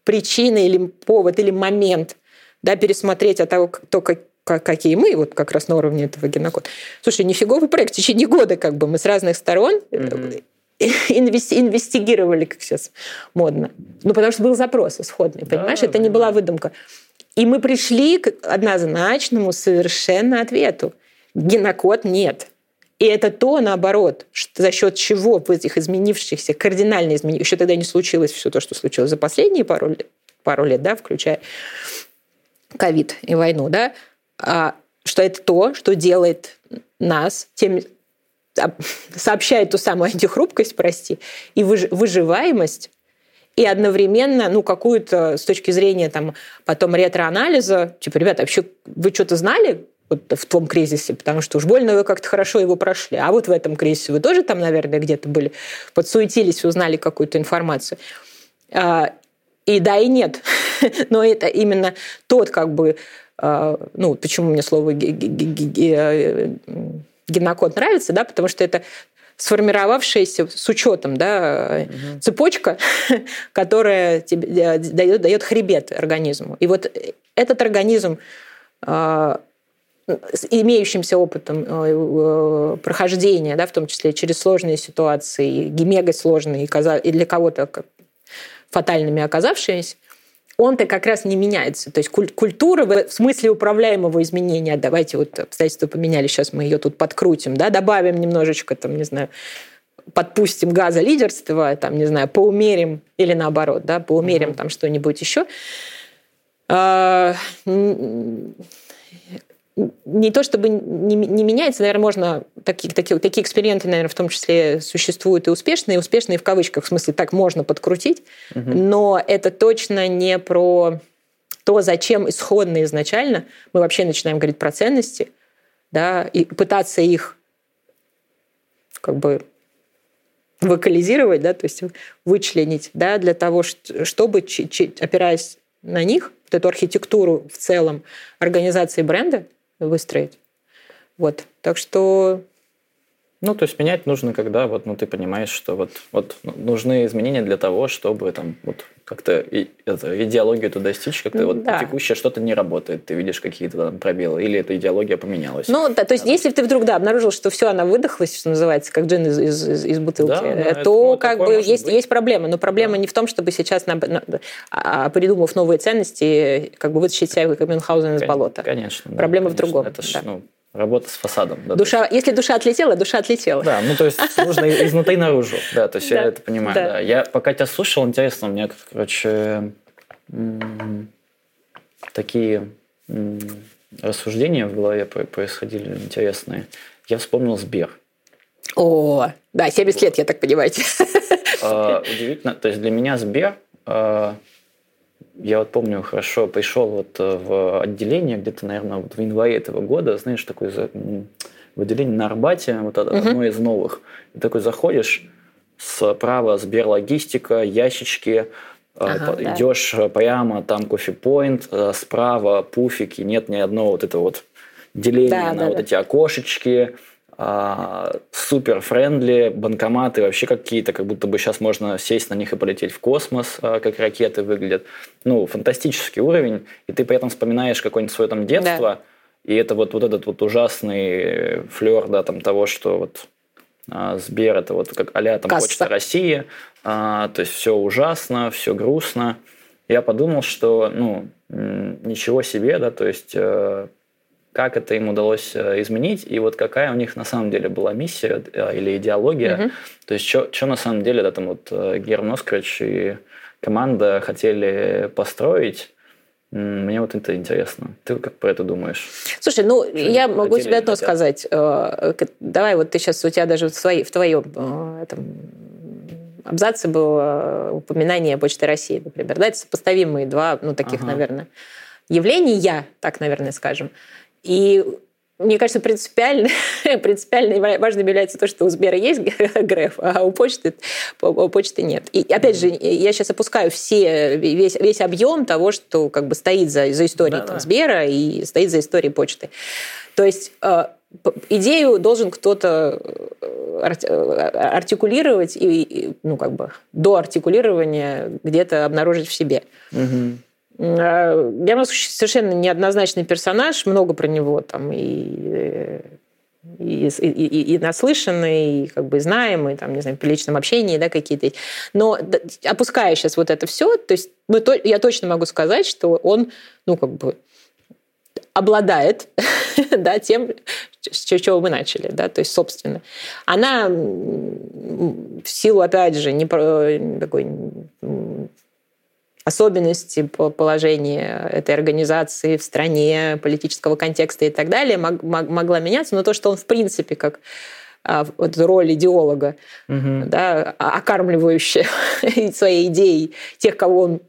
причина или повод, или момент, да, пересмотреть от того, какие мы, как раз на уровне этого генокода. Слушай, нифиговый проект, в течение года мы с разных сторон инвестигировали, как сейчас модно. Потому что был запрос исходный, понимаешь? Да, это не была выдумка. И мы пришли к однозначному совершенно ответу. Генокод нет. И это то, наоборот, за счет чего в этих изменившихся, кардинально изменившихся, еще тогда не случилось все то, что случилось за последние пару лет, да, включая ковид и войну, да, что это то, что делает нас тем... сообщает ту самую антихрупкость, и выживаемость, и одновременно, какую-то с точки зрения потом ретроанализа, типа, ребята, вообще вы что-то знали в том кризисе, потому что уж больно вы как-то хорошо его прошли, а в этом кризисе вы тоже наверное, где-то были, подсуетились, узнали какую-то информацию. И да, и нет. Но это именно тот, почему мне слово генокод нравится, да, потому что это сформировавшаяся с учетом, да, цепочка, которая тебе дает хребет организму. И этот организм с имеющимся опытом прохождения, да, в том числе через сложные ситуации, мегасложные, и для кого-то фатальными оказавшиеся, он-то как раз не меняется. То есть культура в смысле управляемого изменения, давайте обстоятельства поменяли, сейчас мы ее тут подкрутим, да, добавим немножечко, подпустим газа лидерства, поумерим, или наоборот, да, поумерим что-нибудь еще. Не то чтобы не меняется, наверное, можно такие эксперименты, наверное, в том числе существуют и успешные. Успешные в кавычках, в смысле, так можно подкрутить. Угу. Но это точно не про то, зачем исходно изначально мы вообще начинаем говорить про ценности, да, и пытаться их как бы вокализировать, да, то есть вычленить, да, для того, чтобы, опираясь на них, вот эту архитектуру в целом организации бренда выстроить. Вот, так что... Ну, то есть менять нужно, когда вот, ну, ты понимаешь, что вот нужны изменения для того, чтобы там вот как-то идеологию эту достичь, как-то вот текущее что-то не работает, ты видишь какие-то там пробелы, или эта идеология поменялась. Ну, да, то есть если ты вдруг, да, обнаружил, что все, она выдохлась, что называется, как джин из бутылки, да, то это, как бы есть проблема. Но проблема не в том, чтобы сейчас, придумав новые ценности, как бы вытащить себя как Мюнхгаузен из болота. Конечно. Да, проблема в другом. Это работа с фасадом. Да, душа, если душа отлетела, душа отлетела. Да, ну то есть нужно изнутри наружу. Да, то есть я это понимаю. Да. Я пока тебя слушал, интересно, у меня, короче, такие рассуждения в голове происходили интересные. Я вспомнил Сбер. О, да, 70 лет, я так понимаю. Удивительно, то есть для меня Сбер... Я вот помню хорошо, пришел вот в отделение где-то, наверное, вот в январе этого года, знаешь, такое в отделение на Арбате, вот одно из новых. И такой заходишь, справа Сберлогистика, ящички, идешь прямо, там кофе-поинт, справа пуфики, нет ни одного вот этого вот деления эти окошечки. Супер френдли, банкоматы вообще какие-то, как будто бы сейчас можно сесть на них и полететь в космос, как ракеты выглядят. Ну, фантастический уровень, и ты при этом вспоминаешь какое-нибудь свое там детство, и это вот этот вот ужасный флер, да, там того, что вот Сбер, это вот как а-ля там Почта России, то есть все ужасно, все грустно. Я подумал, что, ну, ничего себе, да, то есть... как это им удалось изменить, и вот какая у них на самом деле была миссия или идеология. То есть, что на самом деле, да, там вот Герман Оскарович и команда хотели построить. Мне вот это интересно. Ты как про это думаешь? Слушай, ну, я могу тебе одно сказать. Давай вот ты сейчас, у тебя даже в твоем абзаце было упоминание Почты России, например. Да, это сопоставимые два, ну, таких, наверное, явления, так, наверное, скажем. И мне кажется, принципиально важным является то, что у Сбера есть ГРЭФ, а у почты нет. И опять же, я сейчас опускаю весь объем того, что как бы стоит за историей Сбера и стоит за историей почты. То есть идею должен кто-то артикулировать и, ну, как бы до артикулирования где-то обнаружить в себе. Угу. Герман Оскарович совершенно неоднозначный персонаж, много про него там и наслышанный, и как бы знаемый, там, не знаю, в личном общении, да, какие-то. Но опуская сейчас вот это все, то есть я точно могу сказать, что он, ну, как бы обладает да, тем, с чего мы начали, да, то есть, собственно. Она в силу, опять же, такой... особенности положения этой организации в стране, политического контекста и так далее могла меняться, но то, что он в принципе как вот, роль идеолога, да, окармливающего своей идеей тех, кого он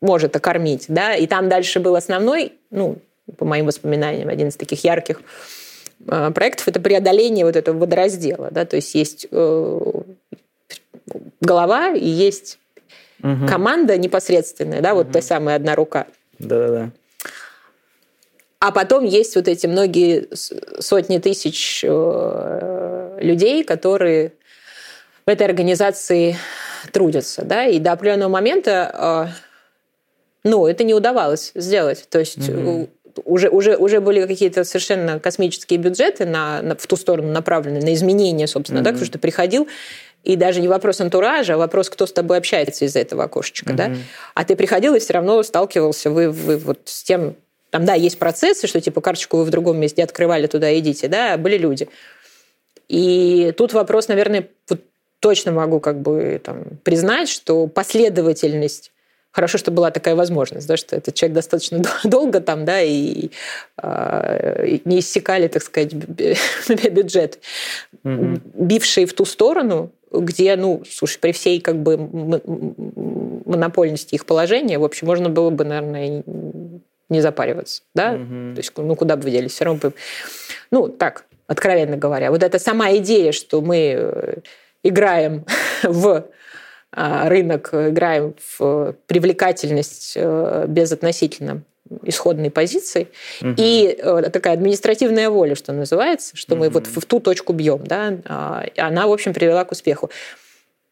может окормить, да, и там дальше был основной, ну, по моим воспоминаниям, один из таких ярких проектов, это преодоление вот этого водораздела, да, то есть есть голова и есть команда непосредственная, да, вот та самая одна рука. Да-да-да. А потом есть вот эти многие сотни тысяч людей, которые в этой организации трудятся, да, и до определенного момента, ну, это не удавалось сделать, то есть уже были какие-то совершенно космические бюджеты в ту сторону направлены, на изменения, собственно, да, потому что приходил. И даже не вопрос антуража, а вопрос, кто с тобой общается из-за этого окошечка. Да? А ты приходил и все равно сталкивался вы вот с тем... Там, да, есть процессы, что типа карточку вы в другом месте открывали, туда идите, да, были люди. И тут вопрос, наверное, вот точно могу как бы там признать, что последовательность хорошо, что была такая возможность, да, что этот человек достаточно долго там, да, и не иссякали, так сказать, бюджет, mm-hmm. бивший в ту сторону, где, ну, слушай, при всей как бы монопольности их положения, в общем, можно было бы, наверное, не запариваться, да, mm-hmm. то есть, ну, куда бы вы делись, все равно бы, ну, так, откровенно говоря, вот эта сама идея, что мы играем в рынок, играем в привлекательность безотносительно исходной позиции, угу. и такая административная воля, что называется, что угу. мы вот в ту точку бьем, да, она, в общем, привела к успеху.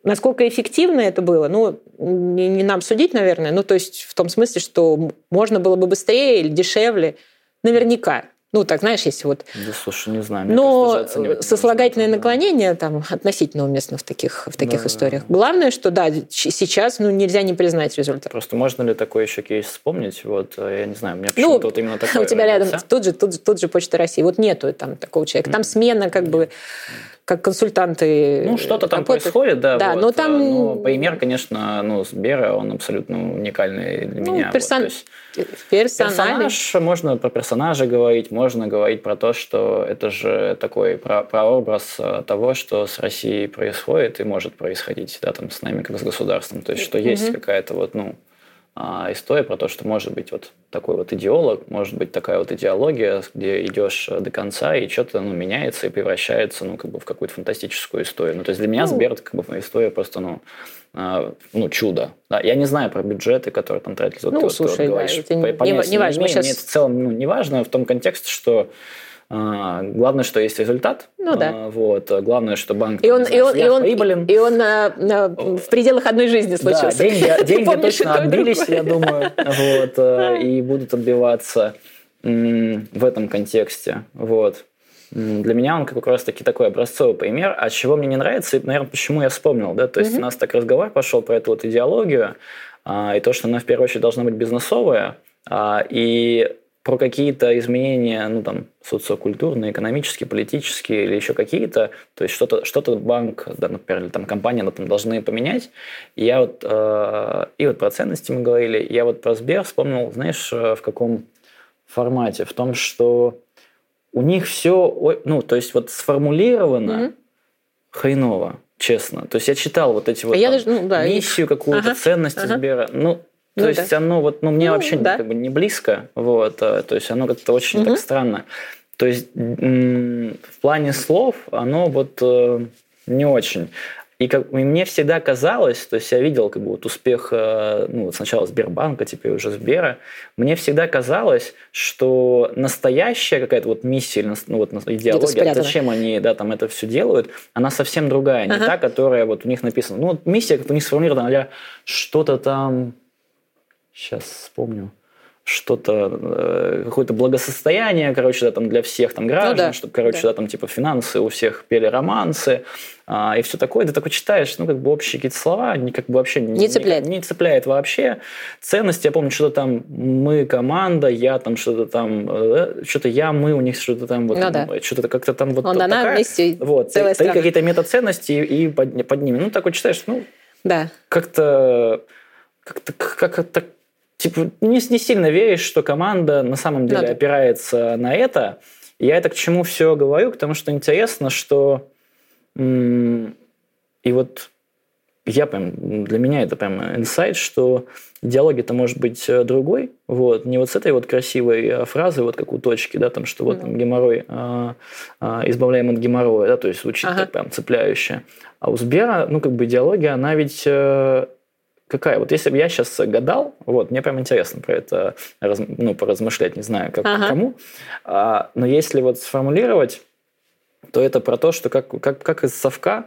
Насколько эффективно это было, ну, не нам судить, наверное, ну, то есть в том смысле, что можно было бы быстрее или дешевле, наверняка. Ну, так, знаешь, если вот... Да, слушай, не знаю. Но сослагательное наклонение там относительно уместно в таких да, историях. Да. Главное, что, да, сейчас ну, нельзя не признать результат. Просто можно ли такой еще кейс вспомнить? Вот, я не знаю, у меня почему-то вот именно такое... У тебя рядом тут же Почта России. Вот нету там такого человека. Там смена как бы... как консультанты... Ну, что-то там работают. Происходит, да. Да, вот. Но там... Но пример, конечно, ну, Сбера, он абсолютно уникальный для меня. Персонаж, можно про персонажа говорить, можно говорить про то, что это же такой прообраз того, что с Россией происходит и может происходить, да, там, с нами, как с государством. То есть, что есть какая-то вот, ну, история про то, что может быть вот такой вот идеолог, может быть такая вот идеология, где идешь до конца, и что-то ну, меняется и превращается ну, как бы в какую-то фантастическую историю. Ну, то есть для меня Сбер, это как бы история просто ну, чудо. Да, я не знаю про бюджеты, которые там тратятся. Ну, слушай, да, это не важно. Мне это в целом ну, не важно в том контексте, что главное, что есть результат. Ну, да. Вот. Главное, что банк... И он прибылен. И он в пределах одной жизни случился. Да, деньги точно отбились, я думаю. Вот, и будут отбиваться в этом контексте. Вот. Для меня он как раз-таки такой образцовый пример. А чего мне не нравится, и, наверное, почему я вспомнил. Да? То есть у нас так разговор пошел про эту вот идеологию, и то, что она в первую очередь должна быть бизнесовая. И... про какие-то изменения, ну, там, социокультурные, экономические, политические или еще какие-то, то есть что-то банк, да, например, или там компания, она там должны поменять. И я вот, и вот про ценности мы говорили, я вот про Сбер вспомнил, знаешь, в каком формате, в том, что у них все, ну, то есть вот сформулировано хреново, честно. То есть я читал вот эти вот миссию какую-то, ценности Сбера, ну, то есть оно вот, ну, мне вообще как бы не близко, вот, то есть оно как-то очень так странно. То есть в плане слов оно вот не очень. И мне всегда казалось, то есть я видел как бы вот успех, ну, сначала Сбербанка, теперь уже Сбера, мне всегда казалось, что настоящая какая-то вот миссия, ну, вот идеология, зачем они, да, там это все делают, она совсем другая, не та, которая вот у них написана. Ну, вот миссия как-то у них сформулирована, а-ля что-то там... Сейчас вспомню. Что-то, какое-то благосостояние, короче, да, там для всех там граждан, чтобы, короче, да, там типа финансы у всех пели романсы и все такое. Ты такой читаешь, ну, как бы общие какие-то слова, как бы вообще не цепляет вообще. Ценности, я помню, что-то там мы команда, я там что-то там, что-то я, мы, у них что-то там, вот, что-то как-то там вот такая. Она вместе, вот, целая страна. Какие-то метаценности и под ними. Ну, такой читаешь, ну, как-то типа, не сильно веришь, что команда на самом деле опирается на это. Я это к чему все говорю, потому что интересно, что... И вот я прям... Для меня это прям инсайт, что идеология-то может быть другой. Вот. Не вот с этой вот красивой фразы, вот как у Точки, да, там, что вот там, геморрой... избавляем от геморроя, да, то есть звучит так прям цепляюще. А у Сбера, ну, как бы идеология, она ведь... Какая? Вот если бы я сейчас гадал, вот, мне прям интересно про это ну, поразмышлять, не знаю, как кому, но если вот сформулировать, то это про то, что как из совка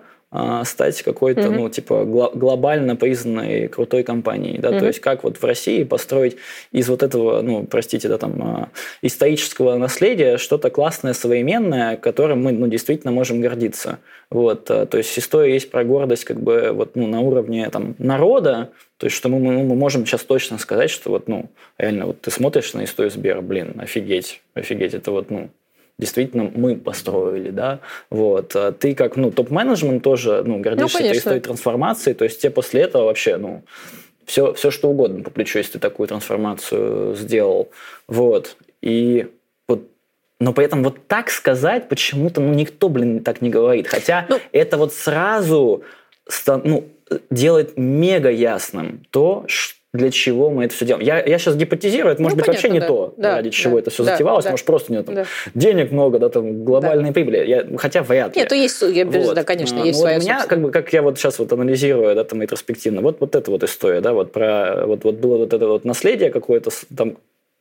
стать какой-то, ну, типа, глобально признанной крутой компанией, да, то есть как вот в России построить из вот этого, ну, простите, да, там, исторического наследия что-то классное, современное, которым мы, ну, действительно можем гордиться, вот, то есть история есть про гордость, как бы, вот, ну, на уровне, там, народа, то есть что мы можем сейчас точно сказать, что вот, ну, реально, вот ты смотришь на историю Сбера, блин, офигеть, это вот, ну, действительно, мы построили, да, вот. Ты как, ну, топ-менеджмент тоже, ну, гордишься этой трансформацией, то есть тебе после этого вообще, ну, Все что угодно по плечу, если ты такую трансформацию сделал. Вот. И вот, но при этом вот так сказать почему-то, никто, так не говорит. Хотя это вот сразу делает мега ясным то, что для чего мы это все делаем. Я сейчас гипотезирую, это может быть понятно, вообще не то, ради чего это все затевалось, может просто нет денег много, там глобальные прибыли, хотя вряд ли. Нет, то есть, конечно, есть своя собственная. У меня, как я вот сейчас вот анализирую, там ретроспективно, вот эта вот история, про вот было вот это вот наследие какое-то там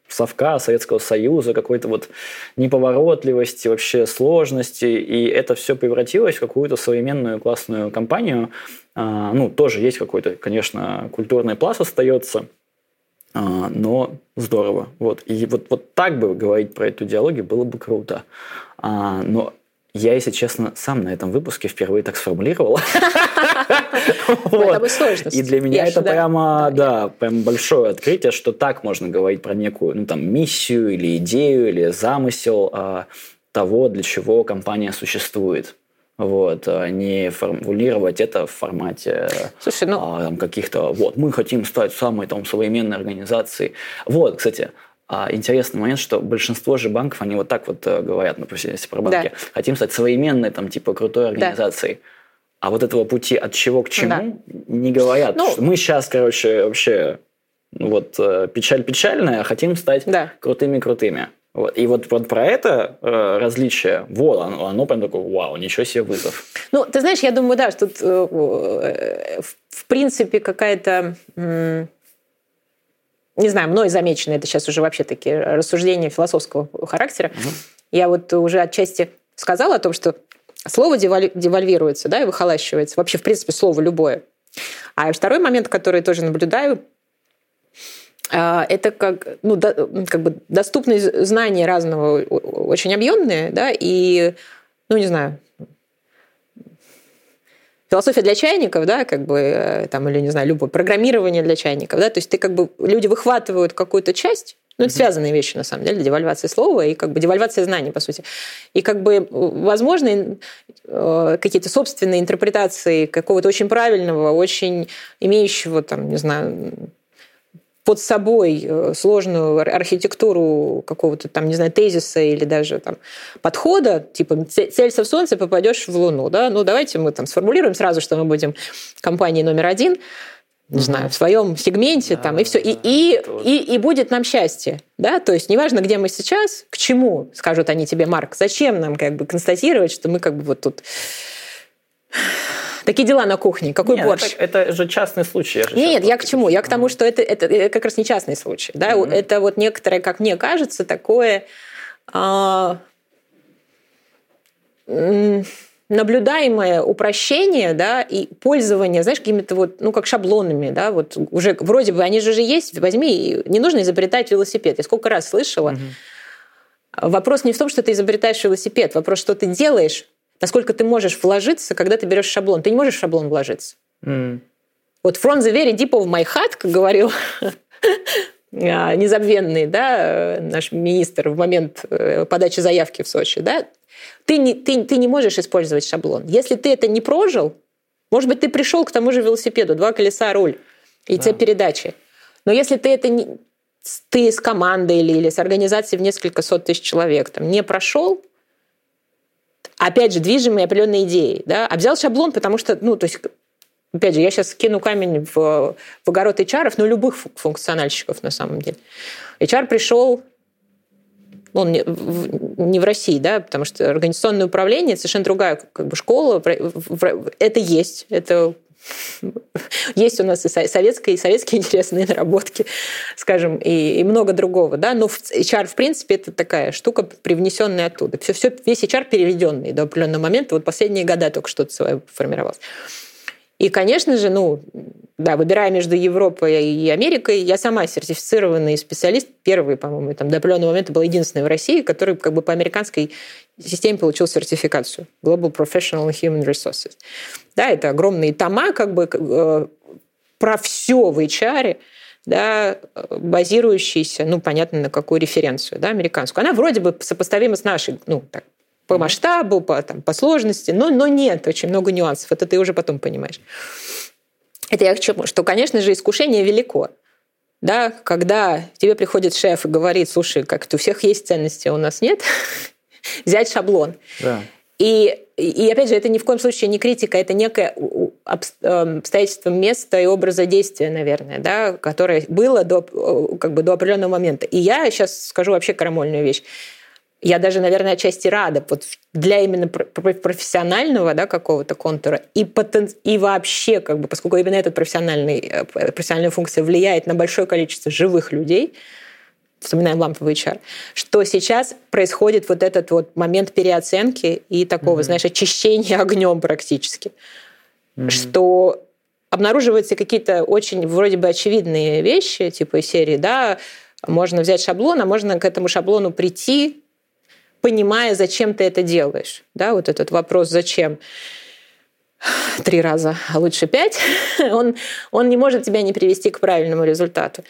совка, Советского Союза, какой-то вот неповоротливости, вообще сложности, и это все превратилось в какую-то современную классную компанию. Тоже есть какой-то, конечно, культурный пласт остается, но здорово. Вот. И вот так бы говорить про эту идеологию было бы круто. Но я, если честно, сам на этом выпуске впервые так сформулировал. И для меня это прям большое открытие, что так можно говорить про некую миссию или идею, или замысел того, для чего компания существует. Вот, не формулировать это в формате каких-то мы хотим стать самой современной организацией. Вот, кстати, интересный момент, что большинство же банков, они вот так вот говорят, например, если про банки, хотим стать современной, крутой организацией. А вот этого пути от чего к чему не говорят. Что мы сейчас, вообще печаль-печальная, а хотим стать крутыми-крутыми. Вот. И вот про это различие, оно прям такое, вау, ничего себе вызов. Ты знаешь, я думаю, что тут, в принципе, какая-то... Не знаю, мной замечено, это сейчас уже вообще такие рассуждения философского характера. Угу. Я уже отчасти сказала о том, что слово девальвируется, и выхолащивается. Вообще, в принципе, слово любое. А второй момент, который я тоже наблюдаю, это доступные знания разного, очень объемные, и, не знаю, философия для чайников, или, не знаю, любое программирование для чайников, то есть люди выхватывают какую-то часть, это связанные вещи, на самом деле, девальвация слова и девальвация знаний, по сути. И возможны какие-то собственные интерпретации какого-то очень правильного, очень имеющего, под собой сложную архитектуру какого-то тезиса или даже подхода, типа целься в солнце, попадешь в луну. Давайте мы сформулируем сразу, что мы будем компанией номер 1, в своем сегменте, и все. И будет нам счастье. То есть неважно, где мы сейчас, к чему, скажут они тебе, Марк, зачем нам констатировать, что мы тут... Такие дела на кухне, борщ? Это же частный случай. Я к чему? Я к тому, что это как раз не частный случай. Это некоторое, как мне кажется, такое наблюдаемое упрощение, и пользование, знаешь, какими-то как шаблонами, уже вроде бы они же есть, возьми, не нужно изобретать велосипед. Я сколько раз слышала. Вопрос не в том, что ты изобретаешь велосипед, вопрос, что ты делаешь. Насколько ты можешь вложиться, когда ты берешь шаблон? Ты не можешь в шаблон вложиться. From the very deep of my heart, как говорил незабвенный наш министр в момент подачи заявки в Сочи, ты не можешь использовать шаблон. Если ты это не прожил, может быть, ты пришел к тому же велосипеду, 2 колеса, руль, и те передачи. Но если ты это ты с командой или с организацией в несколько сот тысяч человек не прошел, опять же, движимые определенной идеей. А взял шаблон, потому что, опять же, я сейчас кину камень в огород HR, любых функциональщиков на самом деле. HR пришел, он не в России, потому что организационное управление – это совершенно другая школа. Это есть, есть у нас и советские интересные наработки, скажем, и много другого, но HR, в принципе, это такая штука, привнесенная оттуда. Весь HR переведенный до определенного момента, последние года только что-то свое формировалось. И, конечно же, выбирая между Европой и Америкой, я сама сертифицированный специалист, первый, по-моему, до определенного момента был единственный в России, который по американской системе получил сертификацию Global Professional Human Resources. Это огромные тома, про все в HR, базирующиеся, понятно, на какую референцию, американскую. Она вроде бы сопоставима с нашей, по масштабу, по сложности, но нет, очень много нюансов. Это ты уже потом понимаешь. Это я к чему? Что, конечно же, искушение велико. Да, когда тебе приходит шеф и говорит: слушай, как-то у всех есть ценности, а у нас нет, взять шаблон. Да. И опять же, это ни в коем случае не критика, это некое обстоятельство места и образа действия, наверное, да, которое было до определенного момента. И я сейчас скажу вообще крамольную вещь. Я даже, наверное, отчасти рада для именно профессионального, да, какого-то контура и вообще, поскольку именно эта профессиональная функция влияет на большое количество живых людей, вспоминаем ламповый HR, что сейчас происходит этот момент переоценки и такого, знаешь, очищения огнем практически, что обнаруживаются какие-то очень вроде бы очевидные вещи, типа из серии, да, можно взять шаблон, а можно к этому шаблону прийти, понимая, зачем ты это делаешь. Да, вот этот вопрос «зачем?» 3 раза, а лучше 5, он не может тебя не привести к правильному результату.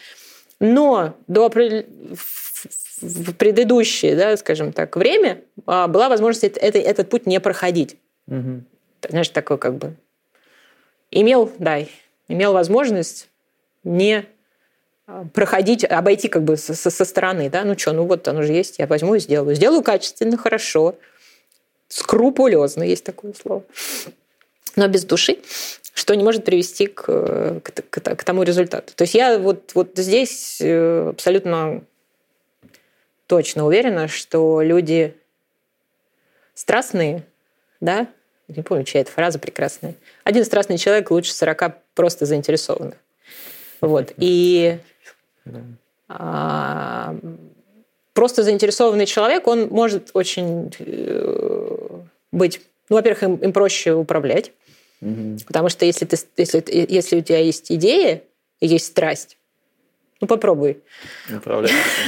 Но в предыдущее, да, скажем так, время была возможность этот путь не проходить. Угу. Знаешь, такой имел возможность не проходить, обойти со стороны, да, оно же есть, я возьму и сделаю. Сделаю качественно, хорошо, скрупулезно, есть такое слово, но без души, что не может привести к тому результату. То есть я вот здесь абсолютно точно уверена, что люди страстные, да, не помню, чья эта фраза прекрасная, 1 страстный человек лучше 40 просто заинтересованных. Вот, и просто заинтересованный человек, он может очень быть... Ну, во-первых, им проще управлять, потому что если у тебя есть идея, есть страсть, попробуй.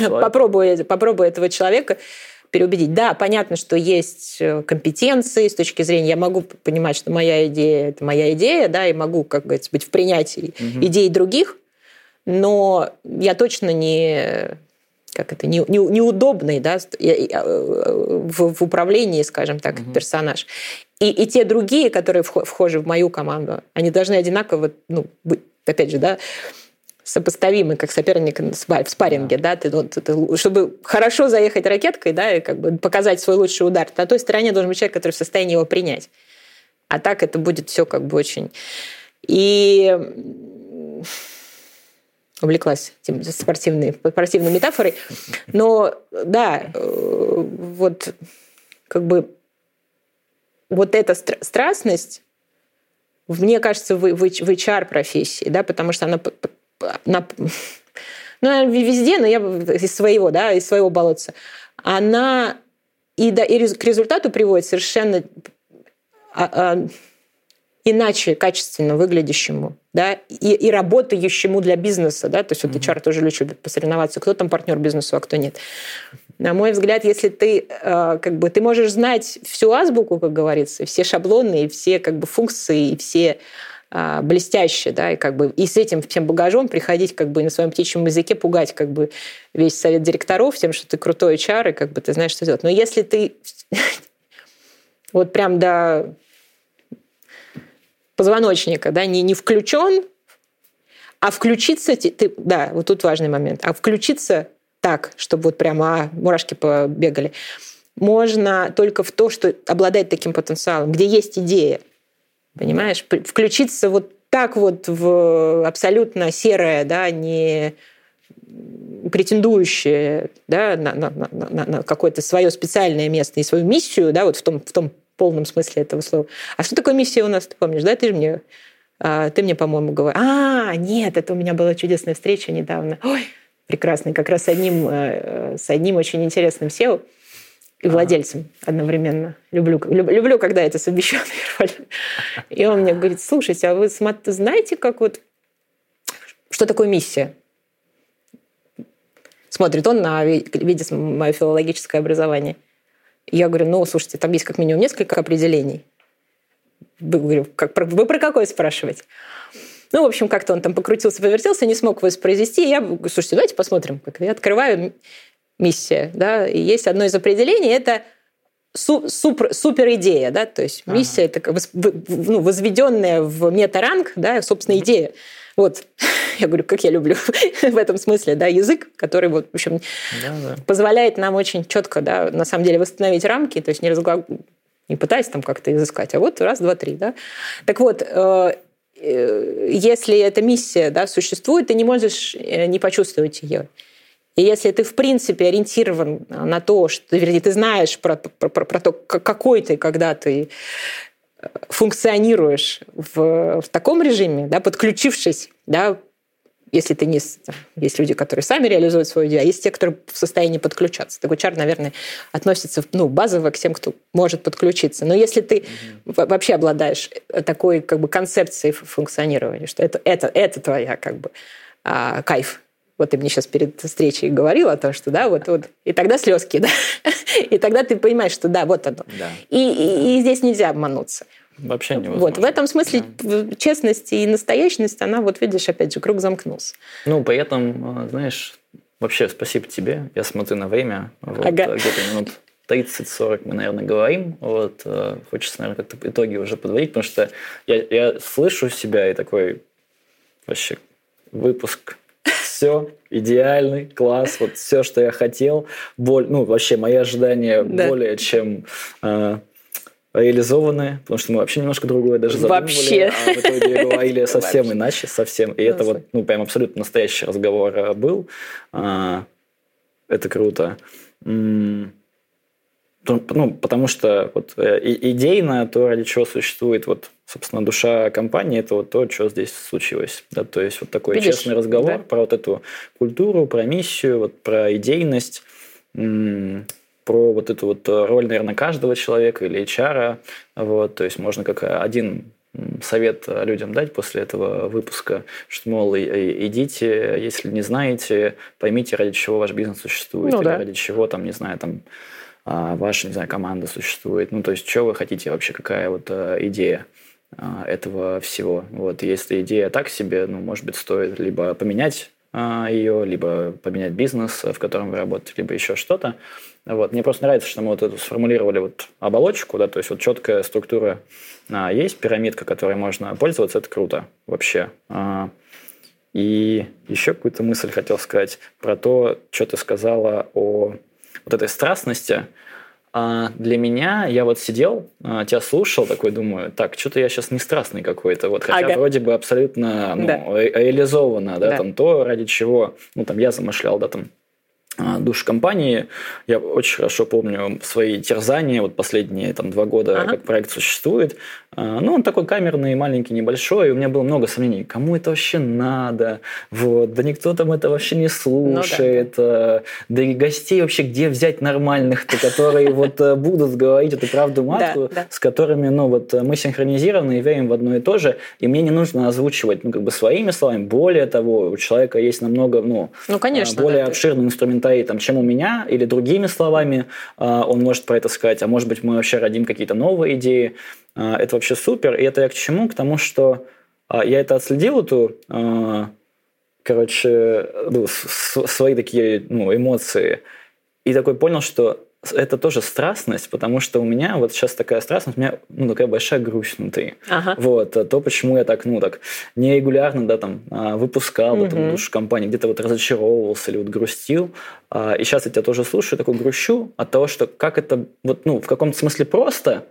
Попробуй этого человека переубедить. Да, понятно, что есть компетенции с точки зрения... Я могу понимать, что моя идея – это моя идея, да, и могу, как говорится, быть в принятии идей других, но я точно неудобный, да, в управлении, скажем так, персонаж. И те другие, которые вхожи в мою команду, они должны одинаково, быть, опять же, да, сопоставимы, как соперник в спарринге, да, ты, чтобы хорошо заехать ракеткой, да, и показать свой лучший удар, на той стороне должен быть человек, который в состоянии его принять. А так это будет все очень... И... увлеклась спортивной метафорой. Но да, эта страстность, мне кажется, в HR-профессии, да, потому что она везде, но я из своего болотца, она и к результату приводит совершенно иначе качественно выглядящему, да, и работающему для бизнеса, да, то есть HR тоже любит посоревноваться, кто там партнер бизнесу, а кто нет. На мой взгляд, если ты ты можешь знать всю азбуку, как говорится, все шаблоны, и все функции, и все блестящие, да, и с этим всем багажом приходить на своем птичьем языке, пугать весь совет директоров тем, что ты крутой HR, и ты знаешь, что делать. Но если ты прям до позвоночника, да, не включен, а включиться, тут важный момент, а включиться так, чтобы прямо мурашки побегали, можно только в то, что обладает таким потенциалом, где есть идея, понимаешь? Включиться так в абсолютно серое, да, не претендующее, да, на какое-то свое специальное место и свою миссию, да, в том в полном смысле этого слова. А что такое миссия у нас, ты помнишь, да? Ты мне, по-моему, говорил. Нет, это у меня была чудесная встреча недавно. Ой, прекрасная, как раз с одним очень интересным SEO и владельцем одновременно. Люблю, когда это совмещено. И он мне говорит: слушайте, а вы знаете, что такое миссия? Смотрит он, видит мое филологическое образование. Я говорю, слушайте, там есть как минимум несколько определений. Говорю, вы про какое спрашиваете? Как-то он там покрутился, повертелся, не смог воспроизвести. Я говорю, слушайте, давайте посмотрим. Я открываю миссия, да, и есть одно из определений, это супер идея, да, то есть миссия это как бы возведенная в мета-ранг, да, собственно, идея. Вот, я говорю, как я люблю в этом смысле, да, язык, который вот, в общем, позволяет нам очень четко, да, на самом деле восстановить рамки, то есть не пытаясь там как-то изыскать, а вот раз, два, три, да. Так вот, если эта миссия, да, существует, ты не можешь не почувствовать ее. И если ты, в принципе, ориентирован на то, что, вернее, ты знаешь про то, какой ты, когда ты функционируешь в таком режиме, да, подключившись, да, если ты не... Есть люди, которые сами реализуют свою идею, а есть те, которые в состоянии подключаться. Так HR, наверное, относится, ну, базово к тем, кто может подключиться. Но если ты вообще обладаешь такой, как бы, концепцией функционирования, что это твоя, как бы, кайф. Вот ты мне сейчас перед встречей говорила о том, что да, вот, и тогда слезки, да, и тогда ты понимаешь, что да, вот оно. Да. И здесь нельзя обмануться. Вообще невозможно. Вот, в этом смысле да. Честность и настоящность, она, вот видишь, опять же, круг замкнулся. Ну, при этом, знаешь, вообще спасибо тебе, я смотрю на время, вот, где-то минут 30-40 мы, наверное, говорим, вот, хочется, наверное, как-то итоги уже подводить, потому что я слышу себя и такой вообще выпуск... Все, идеальный, класс, вот все, что я хотел. Ну, вообще, мои ожидания более чем реализованы, потому что мы вообще немножко другое даже задумывали. Вообще. А в итоге говорили совсем иначе, совсем. И это вот, ну, прям абсолютно настоящий разговор был. Это круто. Ну, потому что вот идейно то, ради чего существует вот, собственно, душа компании, это вот то, что здесь случилось. Да? То есть вот такой честный разговор про вот эту культуру, про миссию, вот, про идейность, про вот эту вот роль, наверное, каждого человека или HR. Вот. То есть можно как один совет людям дать после этого выпуска, что, мол, идите, если не знаете, поймите, ради чего ваш бизнес существует, или ради чего, там, не знаю, там, ваша, не знаю, команда существует. Ну, то есть, что вы хотите вообще, какая вот идея этого всего. Вот, если идея так себе, ну, может быть, стоит либо поменять ее, либо поменять бизнес, в котором вы работаете, либо еще что-то. Вот. Мне просто нравится, что мы вот эту сформулировали вот оболочку, да, то есть вот четкая структура есть, пирамидка, которой можно пользоваться, это круто вообще. И еще какую-то мысль хотел сказать про то, что ты сказала о вот этой страстности. Для меня, я вот сидел, тебя слушал, такой думаю, так, что-то я сейчас не страстный какой-то, вот, хотя вроде бы абсолютно реализовано, да, там, то, ради чего, ну, там, я замышлял, да, там, душу компании. Я очень хорошо помню свои терзания, вот последние там 2 года, как проект существует. Ну, он такой камерный, маленький, небольшой, и у меня было много сомнений, кому это вообще надо, вот, да никто там это вообще не слушает, да и гостей вообще где взять нормальных-то, которые вот будут говорить эту правду матку, с которыми, ну, вот мы синхронизированы и верим в одно и то же, и мне не нужно озвучивать, ну, как бы своими словами, более того, у человека есть намного, ну конечно, более обширный инструментарий, там, чем у меня, или другими словами он может про это сказать, а может быть мы вообще родим какие-то новые идеи. Это вообще супер, и это я к чему? К тому, что я это отследил, эту, короче, свои такие, ну, эмоции, и такой понял, что это тоже страстность, потому что у меня вот сейчас такая страстность, у меня, ну, такая большая грусть внутри. Вот, то, почему я так, ну, так нерегулярно, да, там, выпускал, да, там, душу компании, где-то вот разочаровывался или вот грустил. И сейчас я тебя тоже слушаю, такой грущу от того, что как это, вот, ну, в каком-то смысле просто,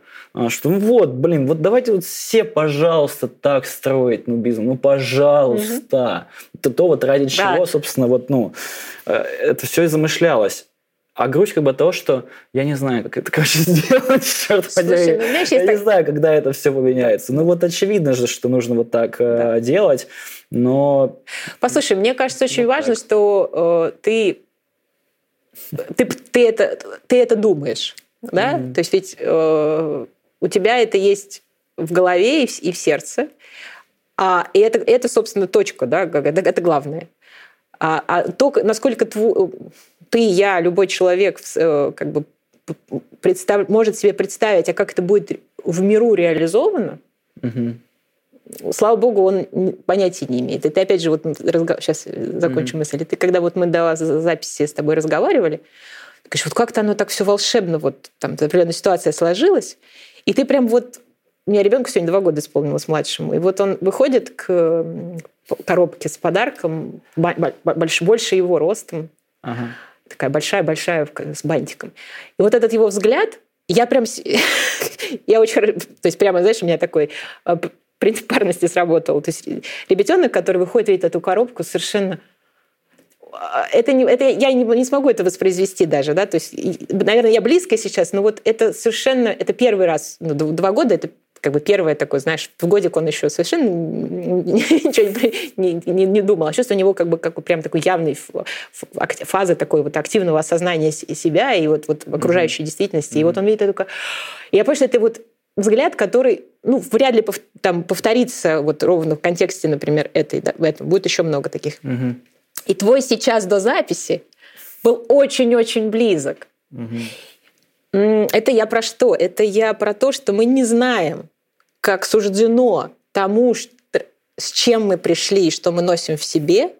что вот, блин, вот давайте вот все, пожалуйста, так строить, ну, бизнес, ну, пожалуйста. Это то, вот, ради чего, собственно, вот, ну, это все и замышлялось. А грусть как бы от того, что я не знаю, как это, короче, сделать, черт подери. Ну, я не знаю, когда это все поменяется. Ну вот очевидно же, что нужно вот так делать, но... Послушай, мне кажется, очень важно, что ты это думаешь, да? То есть ведь у тебя это есть в голове и в сердце, и это, собственно, точка, да, это главное. А то, насколько ты, я, любой человек, как бы, может себе представить, а как это будет в миру реализовано, слава богу, он понятия не имеет. И ты опять же, вот сейчас закончу мысль, ты когда вот мы до записи с тобой разговаривали, Ты говоришь, вот как-то оно так все волшебно, вот там определенная ситуация сложилась, и ты прям вот... У меня ребенку сегодня 2 года исполнилось, младшему, и вот он выходит к коробке с подарком, больше его ростом, ага. Такая большая-большая с бантиком. И вот этот его взгляд, я прям... Я очень... То есть прямо, знаешь, у меня такой... принцип парности сработал. То есть ребятенок, который выходит и видит эту коробку, совершенно... Я не смогу это воспроизвести даже, да, то есть, наверное, я близко сейчас, но вот это совершенно... Это первый раз, 2 года, это как бы первое такое, знаешь, в годик он еще совершенно ничего не думал. А сейчас у него как бы прям такой явной фазы такой вот активного осознания себя и вот окружающей действительности. И вот он видит это... Я понимаю, что это вот взгляд, который, вряд ли там повторится вот ровно в контексте, например, этого. Будет еще много таких. Угу. И твой сейчас до записи был очень-очень близок. Угу. Это я про что? Это я про то, что мы не знаем, как суждено тому, с чем мы пришли и что мы носим в себе,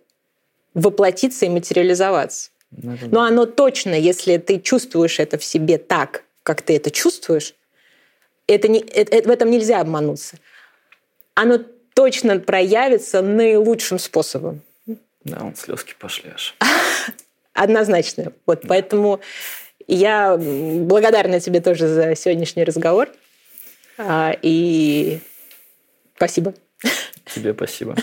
воплотиться и материализоваться. Угу. Но оно точно, если ты чувствуешь это в себе так, как ты это чувствуешь, в этом нельзя обмануться. Оно точно проявится наилучшим способом. Да, вот слезки пошли аж. Однозначно. Вот, да. Поэтому я благодарна тебе тоже за сегодняшний разговор. И спасибо. Тебе спасибо.